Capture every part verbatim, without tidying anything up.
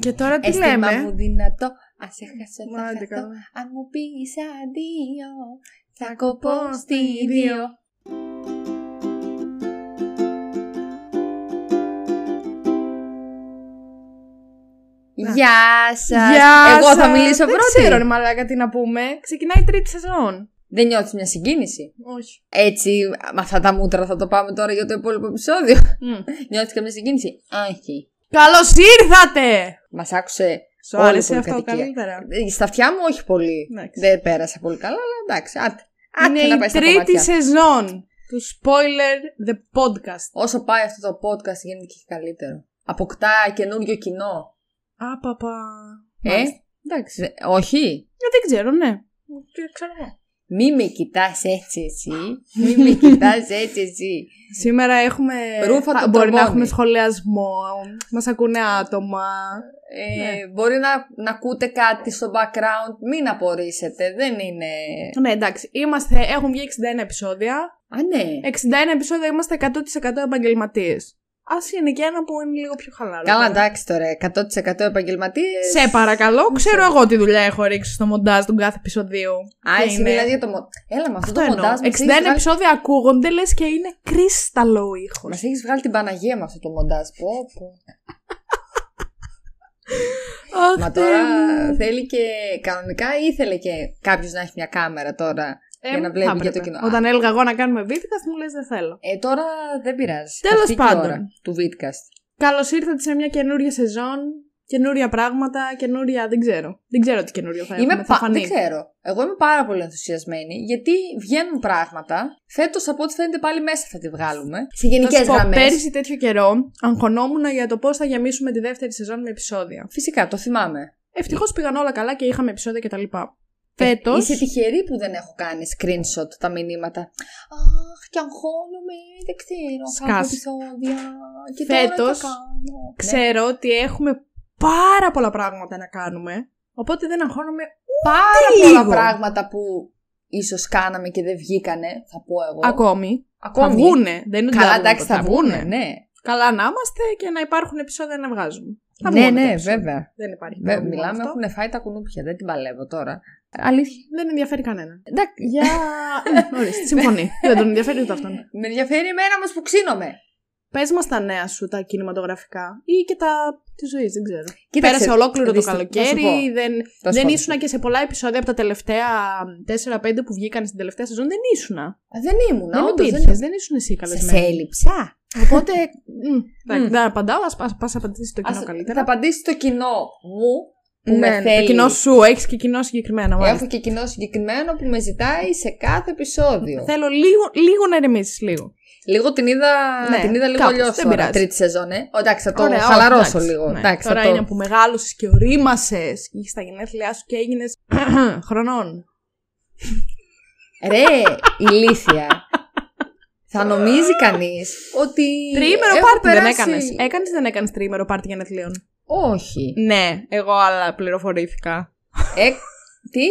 Και τώρα τι αίσθημα λέμε. Αίσθημα μου δυνατό, ας έχασα τα χαρτό. Αν μου πεις αντίο, θα κοπώ στη δύο. Γεια σας. Γεια Εγώ σας. Θα μιλήσω πρώτη. Δεν ξέρω, ρε μαλάκα, τι να πούμε. Ξεκινάει η τρίτη σεζόν. Δεν νιώθεις μια συγκίνηση? Όχι. Έτσι, με αυτά τα μούτρα θα το πάμε τώρα για το υπόλοιπο επεισόδιο. Mm. Νιώθεις καμία συγκίνηση? Όχι. Καλώς ήρθατε! Μας άκουσε. Σου άρεσε αυτό καλύτερα? Στα αυτιά μου όχι πολύ. Ναξ. Δεν πέρασα πολύ καλά, αλλά εντάξει. Άτε. Άτε είναι να η τρίτη σεζόν του Spoiler The Podcast. Όσο πάει αυτό το podcast γίνεται και καλύτερο. Αποκτά καινούριο κοινό. Α, παπα. Ε, εντάξει. Όχι. Δεν ξέρω, ναι. Ξέρω. Μη με κοιτάς έτσι εσύ. Μη με κοιτάς έτσι εσύ. Σήμερα έχουμε. Α, μπορεί να έχουμε σχολιασμό. Μας ακούνε άτομα. Ε, ναι. Μπορεί να, να ακούτε κάτι στο background. Μην απορρίσετε. Δεν είναι. Ναι, εντάξει. Είμαστε, έχουμε βγει εξήντα ένα επεισόδια. Α, ναι. εξήντα ένα επεισόδια είμαστε εκατό τοις εκατό επαγγελματίες. Ας είναι και ένα που είναι λίγο πιο χαλαρό. Καλά, εντάξει τώρα. εκατό τοις εκατό επαγγελματίες. Σε παρακαλώ, ξέρω εγώ τι δουλειά έχω ρίξει στο μοντάζ του κάθε επεισοδίου. Α, εσύ δηλαδή για το μοντάζ. Έλα με αυτό, αυτό το εννοώ. Μοντάζ. εξήντα ένα βγάλει... επεισόδια ακούγονται, λες και είναι κρίσταλο ο ήχος. Μας έχεις βγάλει την Παναγία με αυτό το μοντάζ. Πω, πω. Μα τώρα θέλει και. Κανονικά ήθελε και κάποιο να έχει μια κάμερα τώρα. Ε, για να βλέπει για το κοινό. Όταν έλεγα εγώ να κάνουμε βίτκαστ, μου λες δεν θέλω. Ε, τώρα δεν πειράζει. Τέλος πάντων. Του βίτκαστ. Καλώς ήρθατε σε μια καινούρια σεζόν, καινούρια πράγματα, καινούρια. Δεν ξέρω. Δεν ξέρω τι καινούριο θα έχουμε. Πα... Δεν ξέρω. Εγώ είμαι πάρα πολύ ενθουσιασμένη, γιατί βγαίνουν πράγματα. Φέτος από ό,τι φαίνεται πάλι μέσα θα τη βγάλουμε. Σε γενικές γραμμές. Πέρυσι τέτοιο καιρό αγχωνόμουν για το πώς θα γεμίσουμε τη δεύτερη σεζόν με επεισόδια. Φυσικά, το θυμάμαι. Ευτυχώς πήγαν όλα καλά και είχαμε επεισόδια κτλ. Φέτος. Είσαι τυχερή που δεν έχω κάνει screenshot τα μηνύματα. Αχ, κι αγχώνομαι, δεν ξέρω. Σκάς. Και φέτος ξέρω ναι. ότι έχουμε πάρα πολλά πράγματα να κάνουμε. Οπότε δεν αγχώνομαι πάρα λίγο. Πολλά πράγματα που ίσως κάναμε και δεν βγήκανε, θα πω εγώ. Ακόμη, Ακόμη. θα βγούνε. Δεν είναι καλά, εντάξει, θα, θα βγούνε, ναι. Καλά να είμαστε και να υπάρχουν επεισόδια να βγάζουμε. Θα ναι, ναι, βέβαια. Δεν υπάρχει Βέ, μιλάμε, αυτό. Έχουν φάει τα κουνούπια, δεν την παλεύω τώρα. Αλήθεια. Δεν ενδιαφέρει κανέναν. Εντάξει, για. Ορίστε, συμφωνεί. Δεν τον ενδιαφέρει ούτε αυτόν. Με ενδιαφέρει εμένα όμως που ξύνομαι. Πες μας τα νέα σου, τα κινηματογραφικά ή και τα τη ζωή, δεν ξέρω. Κοίταξε, πέρασε ολόκληρο το καλοκαίρι. Δεν, δεν ήσουνα και σε πολλά επεισόδια από τα τελευταία τέσσερα πέντε που βγήκαν στην τελευταία σεζόν. Δεν ήσουνα. Δεν ήμουνα, δεν υπήρχε. Δεν ήσουν εσύ καλεσμένη. Σε έλλειψα. Οπότε. Δεν απαντάω, α πα απαντήσει το κοινό καλύτερα. Θα απαντήσει το κοινό μου. Που ναι, με το κοινό σου, έχεις και κοινό συγκεκριμένο. Μάλιστα. Έχω και κοινό συγκεκριμένο που με ζητάει σε κάθε επεισόδιο. Θέλω λίγο, λίγο να ηρεμήσεις, λίγο. Λίγο την είδα, ναι, την είδα λίγο αλλιώς τώρα, τρίτη σεζόν, ε. Εντάξει, θα το Ωραία, χαλαρώσω εντάξει, λίγο. Ναι. Εντάξει, τώρα το... είναι που μεγάλωσες και ορίμασες, είχες τα γενέθλιά σου και έγινες χρονών. Ρε, ηλίθεια. Θα νομίζει κανείς ότι τριήμερο πάρτι δεν έκανες. Έκανες ή δεν έκανες τριήμερο πάρτι γενεθλίων? Όχι. Ναι, εγώ αλλά πληροφορήθηκα. Ε, τι?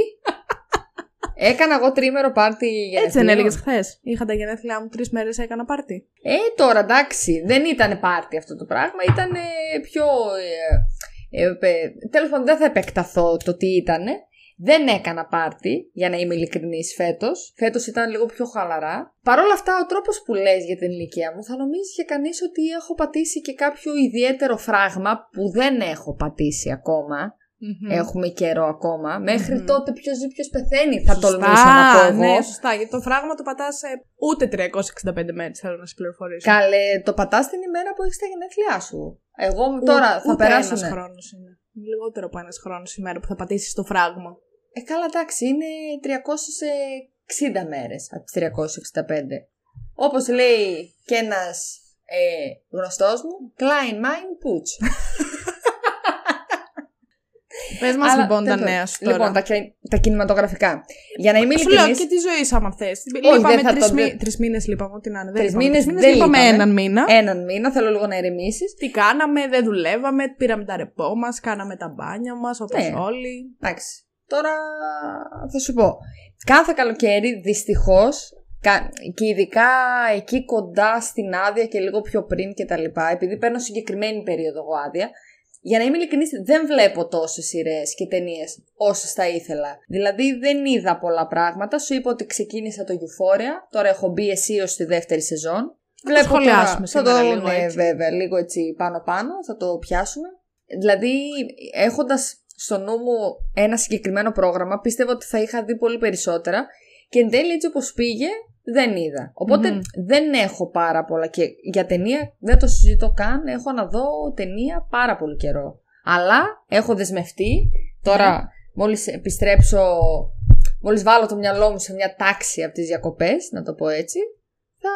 Έκανα εγώ τρίμερο πάρτι γενεθλίων. Έτσι δεν έλεγες χθες? Είχα τα γενέθλιά μου, τρεις μέρες έκανα πάρτι. Ε, τώρα εντάξει, δεν ήταν πάρτι αυτό το πράγμα, ήταν πιο... Ε, ε, τέλος πάντων δεν θα επεκταθώ το τι ήτανε. Δεν έκανα πάρτι, για να είμαι ειλικρινής φέτος. Φέτος ήταν λίγο πιο χαλαρά. Παρ' όλα αυτά, ο τρόπος που λες για την ηλικία μου θα νομίζει και κανείς ότι έχω πατήσει και κάποιο ιδιαίτερο φράγμα που δεν έχω πατήσει ακόμα. Mm-hmm. Έχουμε καιρό ακόμα. Μέχρι mm-hmm. τότε ποιος ζει, ποιος πεθαίνει. Θα τολμήσω να πω εγώ. Ναι, σωστά. Γιατί το φράγμα το πατάς ούτε τριακόσιες εξήντα πέντε μέρες, θέλω να σε πληροφορήσω. Καλέ, το πατάς την ημέρα που έχεις τα γενέθλιά σου. Εγώ Ο, τώρα θα περάσω. Ένας χρόνος είναι. Λιγότερο από ένας χρόνος ημέρα που θα πατήσεις το φράγμα. Ε, καλά, εντάξει, είναι τριακόσιες εξήντα μέρες από τις τριακόσιες εξήντα πέντε. Όπως λέει και ένας ε, γνωστός μου, Klein Mein Putsch. Πες μας. Αλλά, λοιπόν τα νέα σου τώρα. Λοιπόν, τα, τα κινηματογραφικά. Για να είμαι ειλικρινής. Σου λέω και τη ζωή σου, άμα θες. Λείπαμε τρεις το... μι... μήνες, λείπαμε. Ό,τι να είναι. Τρεις μήνες, δεν λείπαμε. Έναν μήνα. Έναν μήνα, θέλω λίγο να ηρεμήσεις. Τι κάναμε, δεν δουλεύαμε, πήραμε τα ρεπό μας, κάναμε τα μπάνια μας, όπως ναι. όλοι. Εντάξει. Τώρα θα σου πω. Κάθε καλοκαίρι, δυστυχώς, και ειδικά εκεί κοντά στην άδεια και λίγο πιο πριν κτλ. Επειδή παίρνω συγκεκριμένη περίοδο εγώ άδεια. Για να είμαι ειλικρινής, δεν βλέπω τόσες σειρές και ταινίες όσες θα ήθελα. Δηλαδή δεν είδα πολλά πράγματα. Σου είπα ότι ξεκίνησα το Euphoria, τώρα έχω μπει αισίως στη δεύτερη σεζόν. Βλέπω το σχολιάσουμε τώρα, σήμερα το, λίγο ναι, έτσι. Βέβαια, λίγο έτσι πάνω-πάνω θα το πιάσουμε. Δηλαδή έχοντας στο νου μου ένα συγκεκριμένο πρόγραμμα, πίστευα ότι θα είχα δει πολύ περισσότερα. Και εν τέλει έτσι όπως πήγε, δεν είδα. Οπότε mm-hmm. δεν έχω πάρα πολλά. Και για ταινία δεν το συζητώ καν. Έχω να δω ταινία πάρα πολύ καιρό. Αλλά έχω δεσμευτεί. Τώρα mm-hmm. μόλις επιστρέψω, μόλις βάλω το μυαλό μου σε μια τάξη από τις διακοπές, να το πω έτσι, θα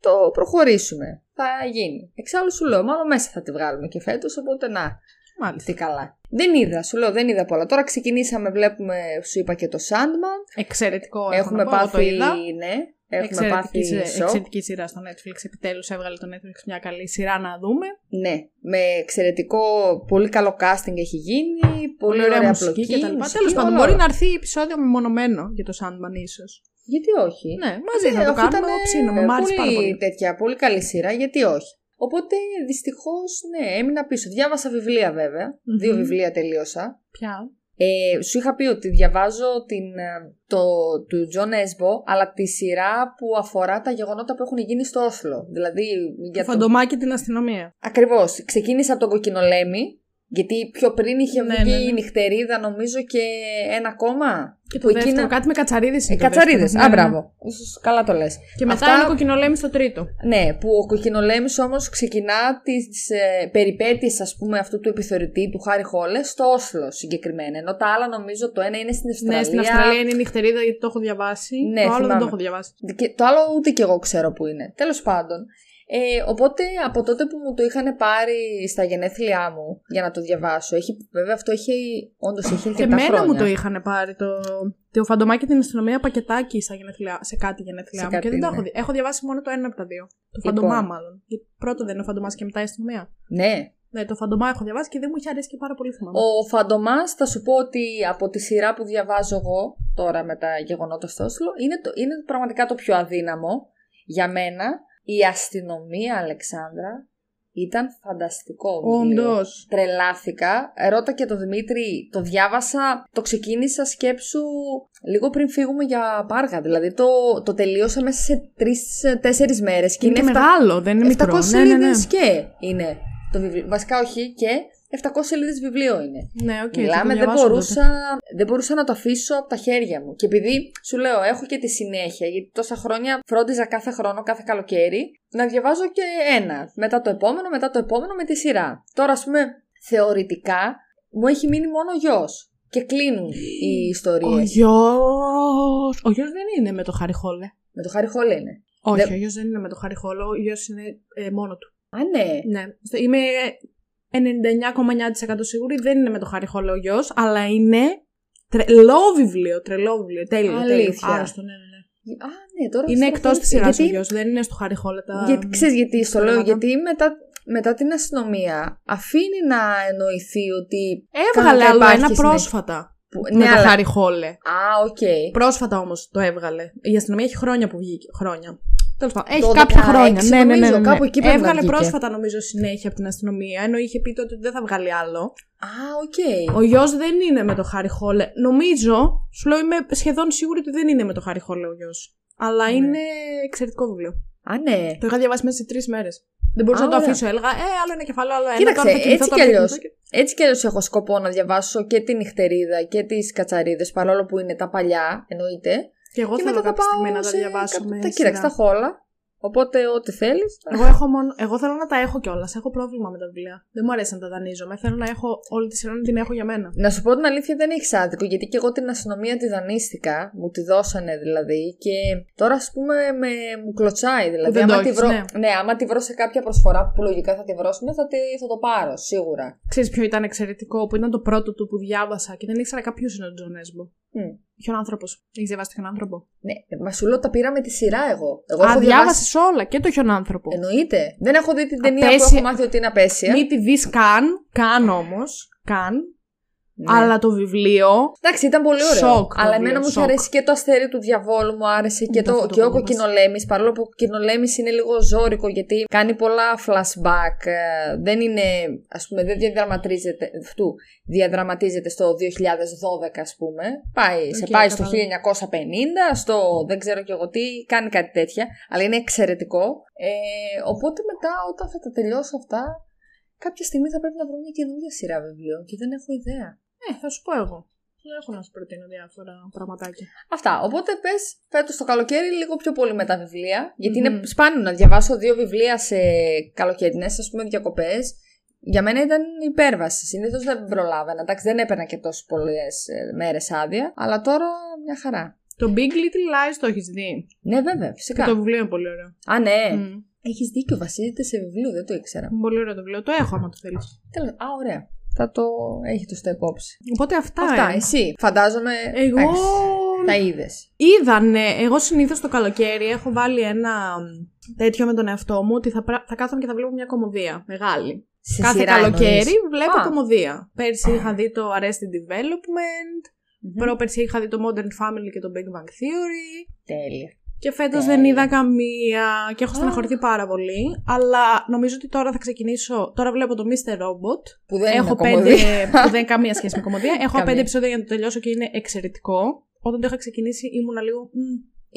το προχωρήσουμε. Θα γίνει. Εξάλλου σου λέω, μάλλον μέσα θα τη βγάλουμε και φέτος. Οπότε να, μάλιστα. Τι καλά. Δεν είδα, σου λέω, δεν είδα πολλά. Τώρα ξεκινήσαμε, βλέπουμε, σου είπα και το Sandman. Εξαιρετικό, έχουμε να πω, πάθει, το είδα. Ναι, έχουμε εξαιρετική, πάθει σε, εξαιρετική σειρά στο Netflix. Επιτέλους έβγαλε το Netflix μια καλή σειρά να δούμε. Ναι, με εξαιρετικό, πολύ καλό casting έχει γίνει. Πολύ, πολύ ωραία, ωραία μουσική κτλ. Τέλος πάντων, μπορεί να έρθει επεισόδιο μεμονωμένο για το Sandman, ίσως. Γιατί όχι. Ναι, μαζί ναι, θα το κάνουμε. Ψήνομαι, μ' άρεσε πάρα πολύ. Τέτοια, πολύ καλή σειρά, γιατί όχι. Οπότε δυστυχώς, ναι, έμεινα πίσω. Διάβασα βιβλία βέβαια. Mm-hmm. Δύο βιβλία τελείωσα. Ποια? Ε, σου είχα πει ότι διαβάζω την, το, του Τζο Νέσμπο, αλλά τη σειρά που αφορά τα γεγονότα που έχουν γίνει στο Όσλο. Δηλαδή. Για το φαντομάκι το... την αστυνομία. Ακριβώς. Ξεκίνησα από τον Κοκκινολέμη, γιατί πιο πριν είχε βγει ναι, ναι, ναι. η Νυχτερίδα, νομίζω, και ένα ακόμα. Και το δεύτερο, εκείνα... κάτι με κατσαρίδες. Ε, κατσαρίδες, ναι, ναι. Α, μπράβο. Ίσως καλά το λες. Και μετά Αυτά... είναι ο Κοκκινολέμης το τρίτο. Ναι, που ο Κοκκινολέμης όμως ξεκινά τις ε, περιπέτειες, ας πούμε, αυτού του επιθεωρητή, του Χάρι Χόλε, στο Όσλο συγκεκριμένα. Ενώ τα άλλα, νομίζω, το ένα είναι στην Αυστραλία. Ναι, στην Αυστραλία είναι η Νυχτερίδα, γιατί το έχω διαβάσει. Ναι, το άλλο θυμάμαι. Δεν το έχω διαβάσει. Και το άλλο ούτε κι εγώ ξέρω που είναι. Τέλος πάντων. Ε, οπότε από τότε που μου το είχαν πάρει στα γενέθλιά μου για να το διαβάσω, έχει, βέβαια αυτό έχει όντως έχει και τα χρόνια. Και εμένα μου το είχαν πάρει το, το φαντομάκι την αστυνομία πακετάκι στα γενέθλιά, σε κάτι γενέθλιά σε μου κάτι, και δεν ναι. το έχω δει. Έχω διαβάσει μόνο το ένα από τα δύο. Το λοιπόν. Φαντομά μάλλον. Πρώτο δεν είναι ο Φαντομάς και μετά η αστυνομία. Ναι. Ναι, το Φαντομά έχω διαβάσει και δεν μου είχε αρέσει και πάρα πολύ, θυμάμαι. Ο Φαντομάς, θα σου πω ότι από τη σειρά που διαβάζω εγώ τώρα με τα γεγονότα στο Όσλο, είναι, το, είναι πραγματικά το πιο αδύναμο για μένα. Η αστυνομία, Αλεξάνδρα, ήταν φανταστικό βιβλίο. Όντως. Τρελάθηκα. Ρώτα και τον Δημήτρη, το διάβασα, το ξεκίνησα σκέψου λίγο πριν φύγουμε για Πάργα. Δηλαδή το, το τελείωσα μέσα σε τρεις-τέσσερις μέρες. Και είναι, είναι εφτά, μεγάλο, δεν είναι μικρό. εφτακόσιες σελίδες ναι, ναι, ναι. και είναι το βιβλίο. Βασικά όχι και εφτακόσιες σελίδες βιβλίο είναι. Ναι, okay, μιλάμε, δεν μπορούσα, δεν μπορούσα να το αφήσω από τα χέρια μου. Και επειδή σου λέω, έχω και τη συνέχεια, γιατί τόσα χρόνια φρόντιζα κάθε χρόνο, κάθε καλοκαίρι, να διαβάζω και ένα. Μετά το επόμενο, μετά το επόμενο με τη σειρά. Τώρα, ας πούμε, θεωρητικά μου έχει μείνει μόνο ο γιος. Και κλείνουν οι ιστορίες. Ο γιος. Ο γιος δεν είναι με το Χάρι Χόλε. Με το Χάρι Χόλε είναι. Όχι, δεν... ο γιος δεν είναι με το Χάρι Χόλε. Ο γιος είναι ε, μόνο του. Α, ναι. Ναι. Είμαι. ενενήντα εννιά κόμμα εννιά τοις εκατό σίγουρη δεν είναι με το Χάρι Χόλε ο γιος, αλλά είναι τρελό βιβλίο, τρελό βιβλίο, τέλειο. Αλήθεια. Άραστο, ναι, ναι. Α, ναι, τώρα είναι εκτός της σειράς γιατί... ο γιος, δεν είναι στο Χάρι Χόλε τα... Γιατί, ξέρεις γιατί στο λέω, γιατί μετά, μετά την αστυνομία αφήνει να εννοηθεί ότι... Έβγαλε άλλο ένα πρόσφατα. Που, ναι, με αλλά... το Χάρι Χόλε. Α, οκ. Okay. Πρόσφατα όμως το έβγαλε. Η αστυνομία έχει χρόνια που βγήκε, χρόνια. Τέλος πάντων, έχει κάποια χρόνια. Ναι, ναι, ναι, ναι. Κάπου εκεί έβγαλε πρόσφατα, νομίζω, συνέχεια από την αστυνομία, ενώ είχε πει τότε ότι δεν θα βγάλει άλλο. Α, οκ. Okay. Ο γιος δεν είναι με το Χάρι Χόλε. Νομίζω, σου λέω, είμαι σχεδόν σίγουρη ότι δεν είναι με το Χάρι Χόλε ο γιος. Αλλά mm. είναι εξαιρετικό βιβλίο. Α, ναι. Το είχα διαβάσει μέσα σε τρεις μέρες. Δεν μπορούσα να το αφήσω. Έλεγα, ε, άλλο ένα κεφάλαιο, άλλο ένα. Κοίταξε, τώρα θα κινηθώ, έτσι κι αλλιώς. Έτσι κι αλλιώς έχω σκοπό να διαβάσω και τη Νυχτερίδα και τις Κατσαρίδες, παρόλο που είναι τα παλιά, εννοείται. Και εγώ και θέλω κάποια στιγμή να τα διαβάσω. Κα... Τα κοίταξε τα χόλα. Οπότε, ό,τι θέλεις. Εγώ, έχω μόνο... εγώ θέλω να τα έχω κιόλας. Έχω πρόβλημα με τα βιβλία. Δεν μου αρέσει να τα δανείζομαι. Θέλω να έχω όλη τη σειρά να την έχω για μένα. Να σου πω την αλήθεια, δεν έχεις άδικο. Γιατί και εγώ την αστυνομία τη δανείστηκα. Μου τη δώσανε δηλαδή. Και τώρα, ας πούμε, με... μου κλωτσάει. Δηλαδή, άμα, έχεις, τη βρω... ναι. Ναι, άμα τη βρω σε κάποια προσφορά που λογικά θα τη βρώσουμε, θα, τη... θα το πάρω σίγουρα. Ξέρεις ποιο ήταν εξαιρετικό, που ήταν το πρώτο του που διάβασα και δεν ήξερα κάποιο είναι ο Τζο Νέσμπο. Mm. Ποιον άνθρωπος. Έχεις διαβάσει τον άνθρωπο? Ναι, μα σου λέω τα πήρα με τη σειρά εγώ. εγώ Α, διάβασες διαβάσει... όλα και το χιονάνθρωπο. Εννοείται. Δεν έχω δει την ταινία απέσια... που έχω μάθει ότι είναι απέσια. Μη τη δεις καν, καν όμως, καν. Ναι. Αλλά το βιβλίο. Εντάξει, ήταν πολύ ωραίο. Σοκ, αλλά βιβλίο, εμένα μου σοκ. Αρέσει και το αστέρι του διαβόλου, μου άρεσε και, το, το και ο Κοκκινολέμης. Παρόλο που ο Κοκκινολέμης είναι λίγο ζώρικο, γιατί κάνει πολλά flashback. Δεν είναι, ας πούμε, δεν διαδραματίζεται, αυτού, διαδραματίζεται στο δύο χιλιάδες δώδεκα, ας πούμε. Πάει, okay, σε πάει κατά... στο χίλια εννιακόσια πενήντα, στο δεν ξέρω κι εγώ τι, κάνει κάτι τέτοια. Αλλά είναι εξαιρετικό. Ε, οπότε μετά, όταν θα τα τελειώσω αυτά, κάποια στιγμή θα πρέπει να βρω μια καινούργια σειρά βιβλίων και δεν έχω ιδέα. Ε, θα σου πω εγώ. Δεν έχω να σου προτείνω διάφορα πραγματάκια. Αυτά. Οπότε πες φέτος το καλοκαίρι λίγο πιο πολύ με τα βιβλία. Γιατί mm-hmm. είναι σπάνιο να διαβάσω δύο βιβλία σε καλοκαιρινές, ας πούμε, διακοπές. Για μένα ήταν υπέρβαση. Συνήθως δεν προλάβαινα. Εντάξει, δεν έπαιρνα και τόσο πολλές μέρες άδεια. Αλλά τώρα μια χαρά. Το Big Little Lies το έχεις δει? Ναι, βέβαια, φυσικά. Και το βιβλίο είναι πολύ ωραίο. Α, ναι. Mm. Έχεις δίκιο, βασίζεται σε βιβλίο, δεν το ήξερα. Πολύ ωραίο το βιβλίο, το έχω άμα το θέλεις. Τέλος, α, ωραία. Θα το έχετε στο υπόψη. Οπότε αυτά. Αυτά, ε. εσύ. Φαντάζομαι. Εγώ. Έχεις, τα είδες. Είδανε. Εγώ συνήθως το καλοκαίρι έχω βάλει ένα τέτοιο με τον εαυτό μου ότι θα, θα κάθομαι και θα βλέπω μια κομμωδία μεγάλη. Σε κάθε καλοκαίρι εννοείς. Βλέπω α. κομμωδία. Πέρσι α. είχα δει το Arrested Development. Mm-hmm. Πρόπερσι είχα δει το Modern Family και το Big Bang Theory. Τέλεια. Και φέτος yeah. δεν είδα καμία και έχω στεναχωρηθεί πάρα πολύ. Αλλά νομίζω ότι τώρα θα ξεκινήσω. Τώρα βλέπω το μίστερ Robot. Που δεν έχω είναι πέντε, που δεν καμία σχέση με κομμωδία. Έχω πέντε επεισόδια για να το τελειώσω και είναι εξαιρετικό. Όταν το είχα ξεκινήσει ήμουνα λίγο. Μ.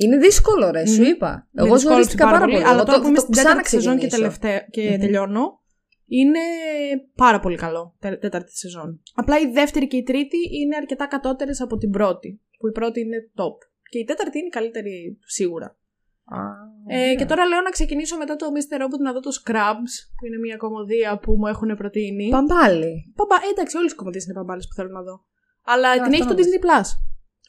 Είναι δύσκολο, ρε, σου είπα. Mm. Εγώ ζωρίστηκα πάρα, πάρα πολύ. Αλλά τώρα που είμαι στην τέταρτη σεζόν και, τελευταί, και mm-hmm. τελειώνω, είναι πάρα πολύ καλό. Τέταρτη σεζόν. Απλά η δεύτερη και η τρίτη είναι αρκετά κατώτερες από την πρώτη. Που η πρώτη είναι top. Και η τέταρτη είναι καλύτερη σίγουρα. Ah, ε, yeah. Και τώρα λέω να ξεκινήσω μετά το μίστερ Robot να δω το Scrubs, που είναι μια κομμωδία που μου έχουν προτείνει. Παμπάλι. Παμπα... Ε, εντάξει, όλες οι κομμωδίες είναι παμπάλες που θέλω να δω. Αλλά yeah, την έχει το Disney Plus.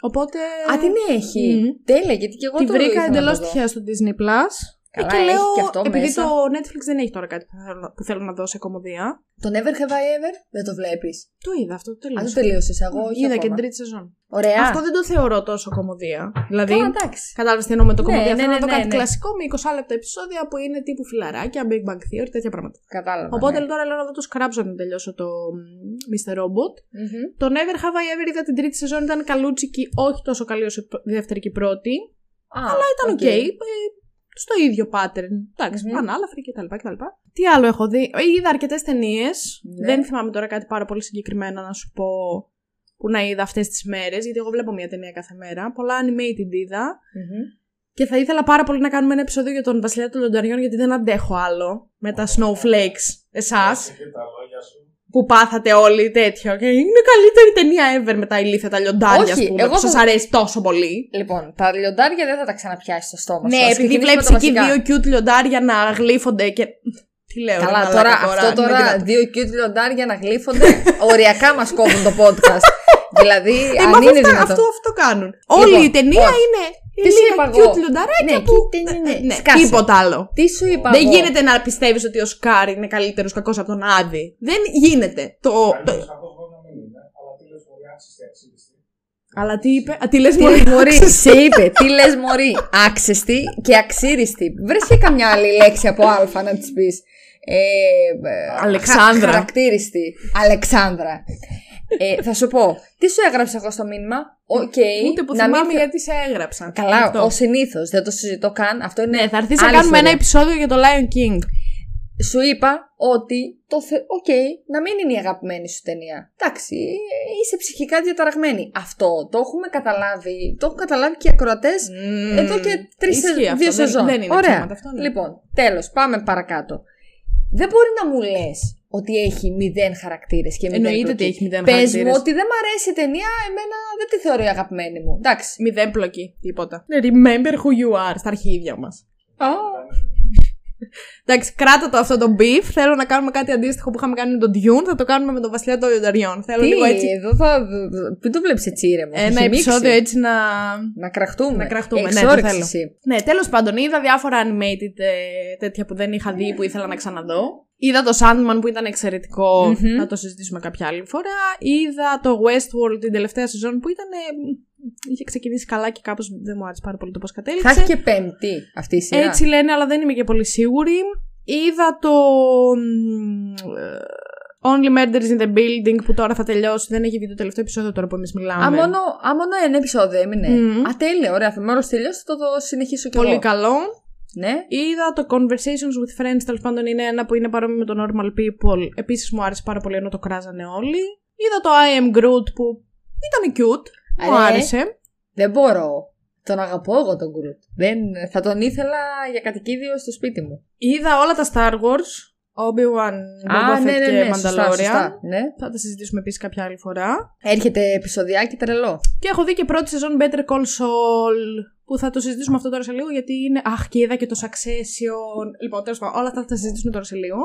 Οπότε. Α, την έχει. Mm-hmm. Τέλεια, γιατί και εγώ την βρήκα εντελώς τυχαία στο Disney Plus. Καλά, και λέω, και αυτό επειδή μέσα. Το Netflix δεν έχει τώρα κάτι που θέλω, που θέλω να δω σε κομμωδία. Το Never Have I Ever δεν το βλέπεις? Το είδα αυτό, το τελείωσα. Αν το τελείωσες, εγώ όχι. Είδα ακόμα. Και την τρίτη σεζόν. Ωραία. Αυτό δεν το θεωρώ τόσο κομμωδία. Δηλαδή, κατάλαβες τι εννοώ με το κομμωδία. Ναι, θέλω ναι, ναι, να δω κάτι ναι, ναι. κλασικό με είκοσι λεπτά επεισόδια που είναι τύπου φιλαράκια, Big Bang Theory, τέτοια πράγματα. Κατάλαβα. Οπότε ναι. τώρα λέω να δω το Scrubs όταν τελειώσω το μίστερ Robot. Mm-hmm. Το Never Have I Ever είδα την τρίτη σεζόν, ήταν καλούτσικη, όχι τόσο καλή όσο η δεύτερη και η πρώτη. Αλλά ήταν οκ. Στο ίδιο pattern. Εντάξει, mm-hmm. ανάλαφρη κτλ. Τι άλλο έχω δει? Είδα αρκετές ταινίες. Yeah. Δεν θυμάμαι τώρα κάτι πάρα πολύ συγκεκριμένο να σου πω που να είδα αυτές τις μέρες, γιατί εγώ βλέπω μια ταινία κάθε μέρα. Πολλά animated είδα. Mm-hmm. Και θα ήθελα πάρα πολύ να κάνουμε ένα επεισόδιο για τον Βασιλιά των Λονταριών, γιατί δεν αντέχω άλλο με τα Snowflakes. Εσάς. Που πάθατε όλοι τέτοιο. Και είναι καλύτερη ταινία ever με τα ηλίθια τα λιοντάρια, ας πούμε, που σας θα... αρέσει τόσο πολύ. Λοιπόν, τα λιοντάρια δεν θα τα ξαναπιάσει στο στόμα σου. Ναι, ας επειδή βλέπεις εκεί βασικά. Δύο cute λιοντάρια να γλύφονται και. Τι λέω, καλά, τώρα, τώρα αυτό τώρα. τώρα δύο cute λιοντάρια να γλύφονται. Οριακά μας κόβουν το podcast. Δηλαδή, ε, αν είναι δυνατόν. Αυτό, αυτό κάνουν. Λοιπόν, όλη η ταινία όχι. είναι. Τι σου είπα εγώ. Ναι, που... ναι, ναι, ναι. Τίποτα άλλο. Τι σου είπα δεν εγώ. Γίνεται να πιστεύεις ότι ο Σκάρ είναι καλύτερος κακός από τον Άδη. Δεν γίνεται. Το... το... Αλλά τι είπε. Α, τι λες μωρή. Σε είπε. Τι λες μωρή. Άξιστη και αξίριστη. Βρες και καμιά άλλη λέξη από α να της πεις. Αλεξάνδρα. Χαρακτήριστη. Αλεξάνδρα. Ε, θα σου πω, τι σου έγραψα εγώ στο μήνυμα? Okay, ούτε που θυμάμαι μην... γιατί σε έγραψα. Καλά, ως συνήθως, δεν το συζητώ καν. Αυτό είναι. Ναι, θα έρθεις να κάνουμε ιστορία. Ένα επεισόδιο για το Lion King. Σου είπα ότι το θε... okay, να μην είναι η αγαπημένη σου ταινία. Εντάξει, είσαι ψυχικά διαταραγμένη. Αυτό το έχουμε καταλάβει. Το έχουν καταλάβει και οι ακροατές mm, εδώ και τρεις, δύο σεζόν. Δεν, δεν είναι ωραία. Ψήματα, αυτό, ναι. Λοιπόν, τέλος, πάμε παρακάτω. Δεν μπορεί να μου λες ότι έχει μηδέν χαρακτήρες και μηδέν. Εννοείται ότι έχει μηδέν χαρακτήρες. Πες μου ότι δεν μ' αρέσει η ταινία, εμένα δεν τη θεωρώ η αγαπημένη μου. Εντάξει. Μηδέν πλοκή, τίποτα. Remember who you are, στα αρχίδια μας. Oh. Εντάξει, κράτα το αυτό το beef. Θέλω να κάνουμε κάτι αντίστοιχο που είχαμε κάνει με τον Dune. Θα το κάνουμε με τον Βασιλιά των Λιονταριών. Θέλω τι, λίγο έτσι. Εδώ θα. Μην το βλέπεις έτσι ήρεμο. Ένα επεισόδιο έτσι να. Να κραχτούμε. Να κραχτούμε. Εξόρυξη. Ναι, το θέλω. Ναι, τέλος πάντων, είδα διάφορα animated τέτοια που δεν είχα δει που ήθελα να ξαναδώ. Είδα το Sandman που ήταν εξαιρετικό. Mm-hmm. Να το συζητήσουμε κάποια άλλη φορά. Είδα το Westworld την τελευταία σεζόν που ήταν. Είχε ξεκινήσει καλά και κάπως δεν μου άρεσε πάρα πολύ το πώς κατέληξε. Θα έχει και πέμπτη αυτή η σειρά. Έτσι λένε, αλλά δεν είμαι και πολύ σίγουρη. Είδα το Only Murders in the Building που τώρα θα τελειώσει. Δεν έχει βγει το τελευταίο επεισόδιο τώρα που εμείς μιλάμε. Α, μόνο, α, μόνο ένα επεισόδιο έμεινε. Mm. Α, τέλεια, ωραία. Θα με όλος τελειώσει, θα το συνεχίσω κι εγώ. Πολύ καλό. Ναι. Είδα το Conversations with Friends, τέλος πάντων είναι ένα που είναι παρόμοιο με το Normal People. Επίσης μου άρεσε πάρα πολύ ενώ το κράζανε όλοι. Είδα το I Am Groot που ήταν cute. Μου ε, άρεσε. Δεν μπορώ. Τον αγαπώ εγώ τον Groot. Δεν, θα τον ήθελα για κατοικίδιο στο σπίτι μου. Είδα όλα τα Star Wars. Obi-Wan, Boba Fett ναι, ναι, ναι, και Mandalorian. Ναι. Θα τα συζητήσουμε επίσης κάποια άλλη φορά. Έρχεται επεισοδιάκι τρελό. Και έχω δει και πρώτη σεζόν Better Call Saul που θα το συζητήσουμε αυτό τώρα σε λίγο γιατί είναι. Αχ, και είδα και το Succession. Λοιπόν, τέλος πάντων, όλα αυτά θα τα συζητήσουμε τώρα σε λίγο.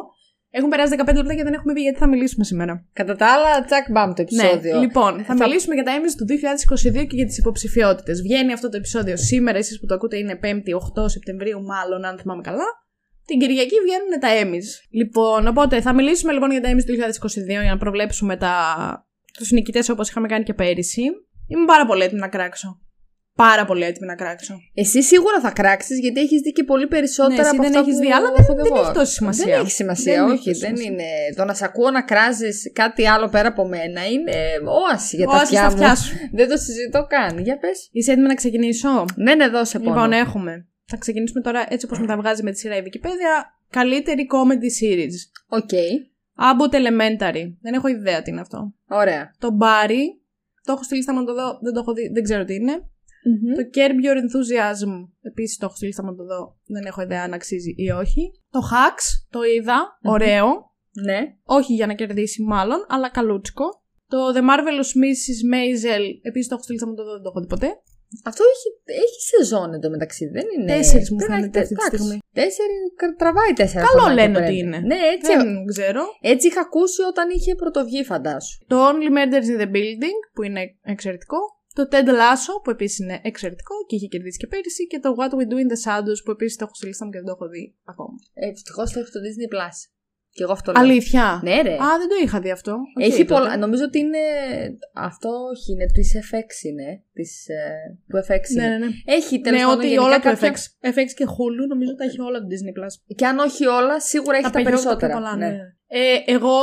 Έχουν περάσει δεκαπέντε λεπτά και δεν έχουμε πει γιατί θα μιλήσουμε σήμερα. Κατά τα άλλα, τσακ μπαμ το επεισόδιο. Ναι, λοιπόν, θα, θα μιλήσουμε για τα Emmys του είκοσι είκοσι δύο και για τις υποψηφιότητες. Βγαίνει αυτό το επεισόδιο σήμερα, εσείς που το ακούτε είναι πέμπτη οκτώ Σεπτεμβρίου, μάλλον, αν θυμάμαι καλά. Την Κυριακή βγαίνουν τα Emmys. Λοιπόν, οπότε θα μιλήσουμε λοιπόν για τα Emmys του είκοσι είκοσι δύο για να προβλέψουμε τα... τους νικητές όπως είχαμε κάνει και πέρυσι. Είμαι πάρα πολύ έτοιμη να κράξω. Πάρα πολύ έτοιμη να κράξω. Εσύ σίγουρα θα κράξεις γιατί έχεις δει και πολύ περισσότερα ναι, από αυτά που... έχεις δει, αλλά δεν, δεν έχει τόση σημασία. Δεν έχει σημασία, δεν όχι. Δεν είναι. Το να σε ακούω να κράζεις κάτι άλλο πέρα από μένα είναι όαση για τα αυτιά μου. Δεν το συζητώ καν. Για πες. Είσαι έτοιμη να ξεκινήσω? Ναι, ναι, δώσε πόνο. Λοιπόν, έχουμε. Θα ξεκινήσουμε τώρα έτσι όπως μεταβγάζει με τη σειρά η Wikipedia. Καλύτερη comedy series. Οκ. Okay. Abbott Elementary. Δεν έχω ιδέα τι είναι αυτό. Ωραία. Το Barry. Το έχω στη λίστα μου να το δω. Δεν το έχω δει. Δεν ξέρω τι είναι. Mm-hmm. Το Curb Your Enthusiasm. Επίσης το έχω στη λίστα μου να το δω. Δεν έχω ιδέα αν αξίζει ή όχι. Το Hacks. Το είδα. Mm-hmm. Ωραίο. Ναι. Όχι για να κερδίσει μάλλον, αλλά καλούτσικο. Το The Marvelous Missus Maisel. Επίσης το έχω στη λίστα μου να το δω. Δεν το έχω δει ποτέ. Αυτό έχει, έχει σεζόν εντωμεταξύ, δεν είναι. Τέσσερις μου φαίνεται αυτή τη στιγμή. Τέσσερις, τραβάει τέσσερα. Καλό λένε ότι είναι. Ναι, έτσι. Δεν ξέρω. Έτσι είχα ακούσει όταν είχε πρωτοβγεί, φαντάσου. Το Only Murders in the Building, που είναι εξαιρετικό. Το Ted Lasso, που επίσης είναι εξαιρετικό και είχε κερδίσει και πέρυσι. Και το What We Do in the Shadows, που επίσης το έχω στη λίστα μου και δεν το έχω δει ακόμα. Ευτυχώς το έχει το Disney Plus. Και εγώ αυτό λέω. Αλήθεια. Ναι, ρε. Α, δεν το είχα δει αυτό. Okay, έχει πολλά. Νομίζω ότι είναι. Αυτό όχι, είναι τη εφ εξ είναι. Της, ε, του εφ εξ. Ναι, ναι, ναι. Έχει τέλος πάντων. Ναι, ότι όλα τα κάποια... εφ εξ. εφ εξ και Hulu νομίζω τα έχει όλα το Disney Plus. Και αν όχι όλα, σίγουρα έχει τα, τα περισσότερα. Τα πολλά, ναι. Ναι. Ε, εγώ,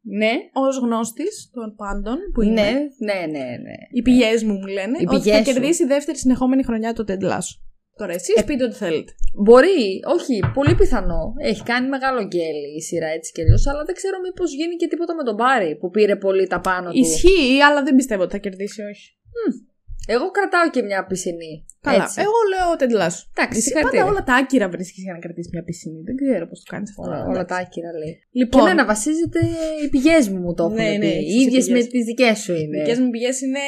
ναι, ως γνώστης των πάντων που είναι. Ναι, ναι, ναι. ναι. Οι πηγές μου μου λένε οι ότι θα κερδίσει η δεύτερη συνεχόμενη χρονιά το Ted Lasso. Τώρα εσείς ε, πείτε ό,τι θέλετε. Μπορεί, όχι, πολύ πιθανό. Έχει κάνει μεγάλο γκέλι η σειρά έτσι κι αλλιώς, αλλά δεν ξέρω μήπως γίνει και τίποτα με τον Μπάρι που πήρε πολύ τα πάνω του. Ισχύει, αλλά δεν πιστεύω ότι θα κερδίσει, όχι. Mm. Εγώ κρατάω και μια πισινή. Καλά. Έτσι. Εγώ λέω Ted Lasso. Εντάξει, πάντα όλα τα άκυρα βρίσκεις για να κρατήσεις μια πισινή. Δεν ξέρω πώς το κάνεις αυτό. Όλα, όλα τα άκυρα λέει. Λοιπόν. Και ναι, να βασίζεται οι πηγές μου μου το έχουν ναι, πει. Ναι, οι ίδιες με τις δικές σου είναι. Οι δικές μου πηγές είναι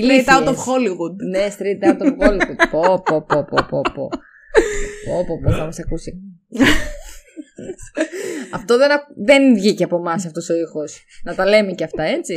Straight Out of Hollywood. Ναι, Straight Out of Hollywood. Πω, πω, πω, πω, πω, πω. Πω, πω, θα μας ακούσει. Αυτό δεν, δεν βγήκε από εμάς αυτός ο ήχος. Να τα λέμε κι αυτά, έτσι.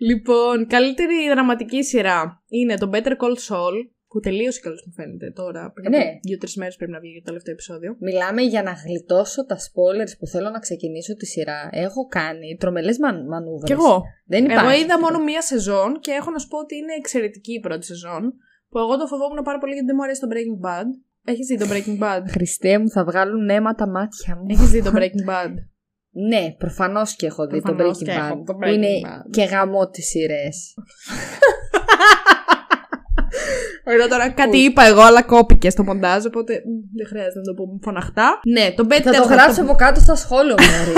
Λοιπόν, καλύτερη δραματική σειρά είναι το Better Call Saul, που τελείωσε καλώς μου φαίνεται τώρα. Πριν ναι. από δύο τρεις μέρες πρέπει να βγει για το τελευταίο επεισόδιο. Μιλάμε για να γλιτώσω τα spoilers που θέλω να ξεκινήσω τη σειρά. Έχω κάνει τρομελές μαν, μανούβρες. Κι εγώ. Δεν υπάρχει. Εγώ είδα μόνο μία σεζόν και έχω να σου πω ότι είναι εξαιρετική η πρώτη σεζόν. Που εγώ το φοβόμουν πάρα πολύ γιατί δεν μου αρέσει το Breaking Bad. Έχεις δει το Breaking Bad? Χριστέ μου, θα βγάλουν αίμα τα μάτια μου. Έχεις δει το Breaking Bad? Ναι, προφανώς και έχω δει τον Breaking Bad. Που το είναι band. Και γαμό τις σειρές. Ωραία, τώρα κάτι είπα εγώ, αλλά κόπηκε στο μοντάζ, οπότε δεν χρειάζεται να το πούμε φωναχτά. Ναι, το Better. Θα το γράψω το... από κάτω στα σχόλια μου.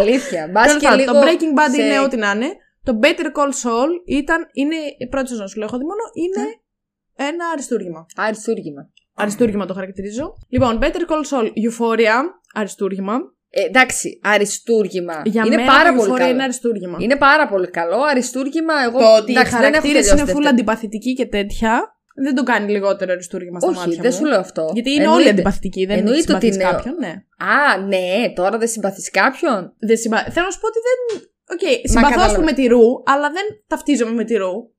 Αλήθεια. Και λίγο το Breaking Bad σε... είναι ό,τι να είναι. Το Better Call Saul ήταν, είναι η πρώτη σεζόν, σου λέω, έχω δει μόνο, είναι mm. ένα αριστούργημα. Αριστούργημα. Αριστούργημα το χαρακτηρίζω. Λοιπόν, Better Call Saul, Euphoria, αριστούργημα. Ε, εντάξει, αριστούργημα. Για είναι μένα πάρα πολύ καλό. Είναι αριστούργημα. Είναι πάρα πολύ καλό. Αριστούργημα, εγώ το ότι εντάξει, οι χαρακτήρες είναι φουλ αντιπαθητικοί και τέτοια, δεν το κάνει λιγότερο αριστούργημα στα όχι, μάτια μου. Όχι, δεν σου λέω αυτό. Γιατί είναι εννοείται. Όλοι αντιπαθητικοί, δεν εννοείται ότι είναι. Κάποιον, ναι. Α, ναι, τώρα δεν συμπαθείς κάποιον. Δεν συμπα... Θέλω να σου πω ότι δεν. Οκ, okay, συμπαθώ ας πούμε τη Ρου, αλλά δεν ταυτίζομαι με τη Ρου.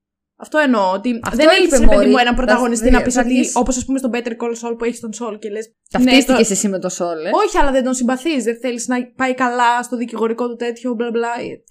Αυτό εννοώ. Ότι αυτό δεν έχει παιδί μου έναν πρωταγωνιστή να πει ότι. Όπως ας πούμε στον Better Call Saul που έχει τον Saul και λες. Ταυτίστηκε ναι, εσύ με τον Saul. Ε? Όχι, αλλά δεν τον συμπαθεί. Δεν θέλει να πάει καλά στο δικηγορικό του τέτοιο, μπλα μπλα.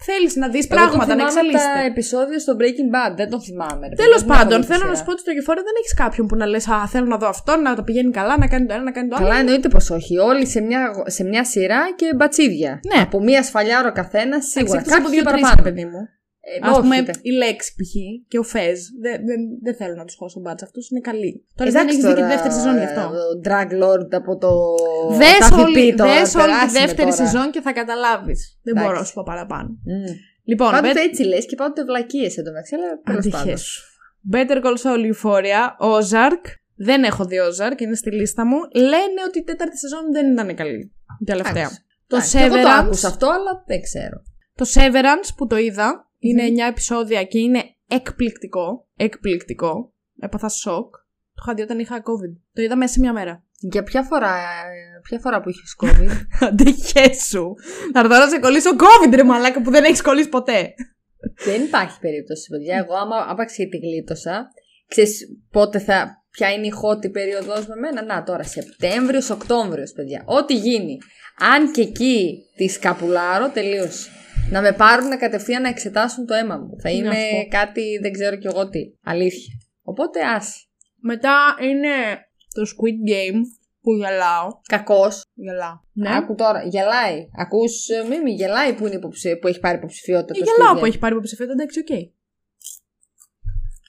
Θέλει να δει πράγματα, να εξελίσσεται. Θυμάμαι τα επεισόδια στο Breaking Bad, δεν τον θυμάμαι. Τέλος πάντων, θέλω να σου πω ότι στο Euphoria δεν έχει κάποιον που να λες α, θέλω να δω αυτόν, να το πηγαίνει καλά, να κάνει το ένα, να κάνει το άλλο. Καλά, εννοείται πως όχι. Όλοι σε μια, σε μια σειρά και μπατσίδια. Ναι. Από μία σφαλιάρο καθένα σίγουρα. Κάποιοι παραπάνω, παιδί μου. Ε, ας πούμε, η Λέξη π.χ. και ο Φεζ. Δεν δε, δε θέλω να τους χώσω μπάτσα αυτούς, είναι καλοί. Τώρα δεν έχεις δει και τη δεύτερη σεζόν γι' αυτό. Ο Drag Lord από το. Δες όλη, δες όλη τη δεύτερη τώρα. Σεζόν και θα καταλάβεις. Δεν Άξι. μπορώ να σου πω παραπάνω. Mm. Λοιπόν, πάντοτε bet... έτσι λες και πάντοτε βλακίες εντωμεταξύ, αλλά τέλος πάντων. Better Call Saul, Euphoria, Ozark. Δεν έχω δει Ozark, είναι στη λίστα μου. Λένε ότι η τέταρτη σεζόν δεν ήταν καλή. Τελευταία. Το Severance. Αυτό, αλλά δεν ξέρω. Το Severance που το είδα. Είναι εννιά επεισόδια και είναι εκπληκτικό. Εκπληκτικό. Έπαθα σοκ. Το είχα δει όταν είχα COVID. Το είδα μέσα σε μια μέρα. Για ποια φορά, ποια φορά που είχες COVID. Αντέχε σου. Θα έρθω να σε κολλήσω COVID, ρε μαλάκα, που δεν έχεις κολλήσει ποτέ. Δεν υπάρχει περίπτωση, παιδιά. Εγώ, άμα άπαξε τη γλίτωσα, ξέρεις πότε θα. Ποια είναι η hot περίοδος με μένα. Να τώρα, Σεπτέμβριος, Οκτώβριος, παιδιά. Ό,τι γίνει. Αν και εκεί τη σκαπουλάρω, τελείωσε. Να με πάρουν κατευθείαν να εξετάσουν το αίμα μου. Θα είναι κάτι, δεν ξέρω κι εγώ τι. Αλήθεια. Οπότε ας. Μετά είναι το Squid Game που γελάω. Κακός. Γελάω. Ναι. Άκου τώρα, γελάει. Ακούς, μη μη γελάει που, είναι υποψη... που έχει πάρει υποψηφιότητα. Ε, το γελάω Squid Game. Που έχει πάρει υποψηφιότητα, εντάξει, οκ. Okay.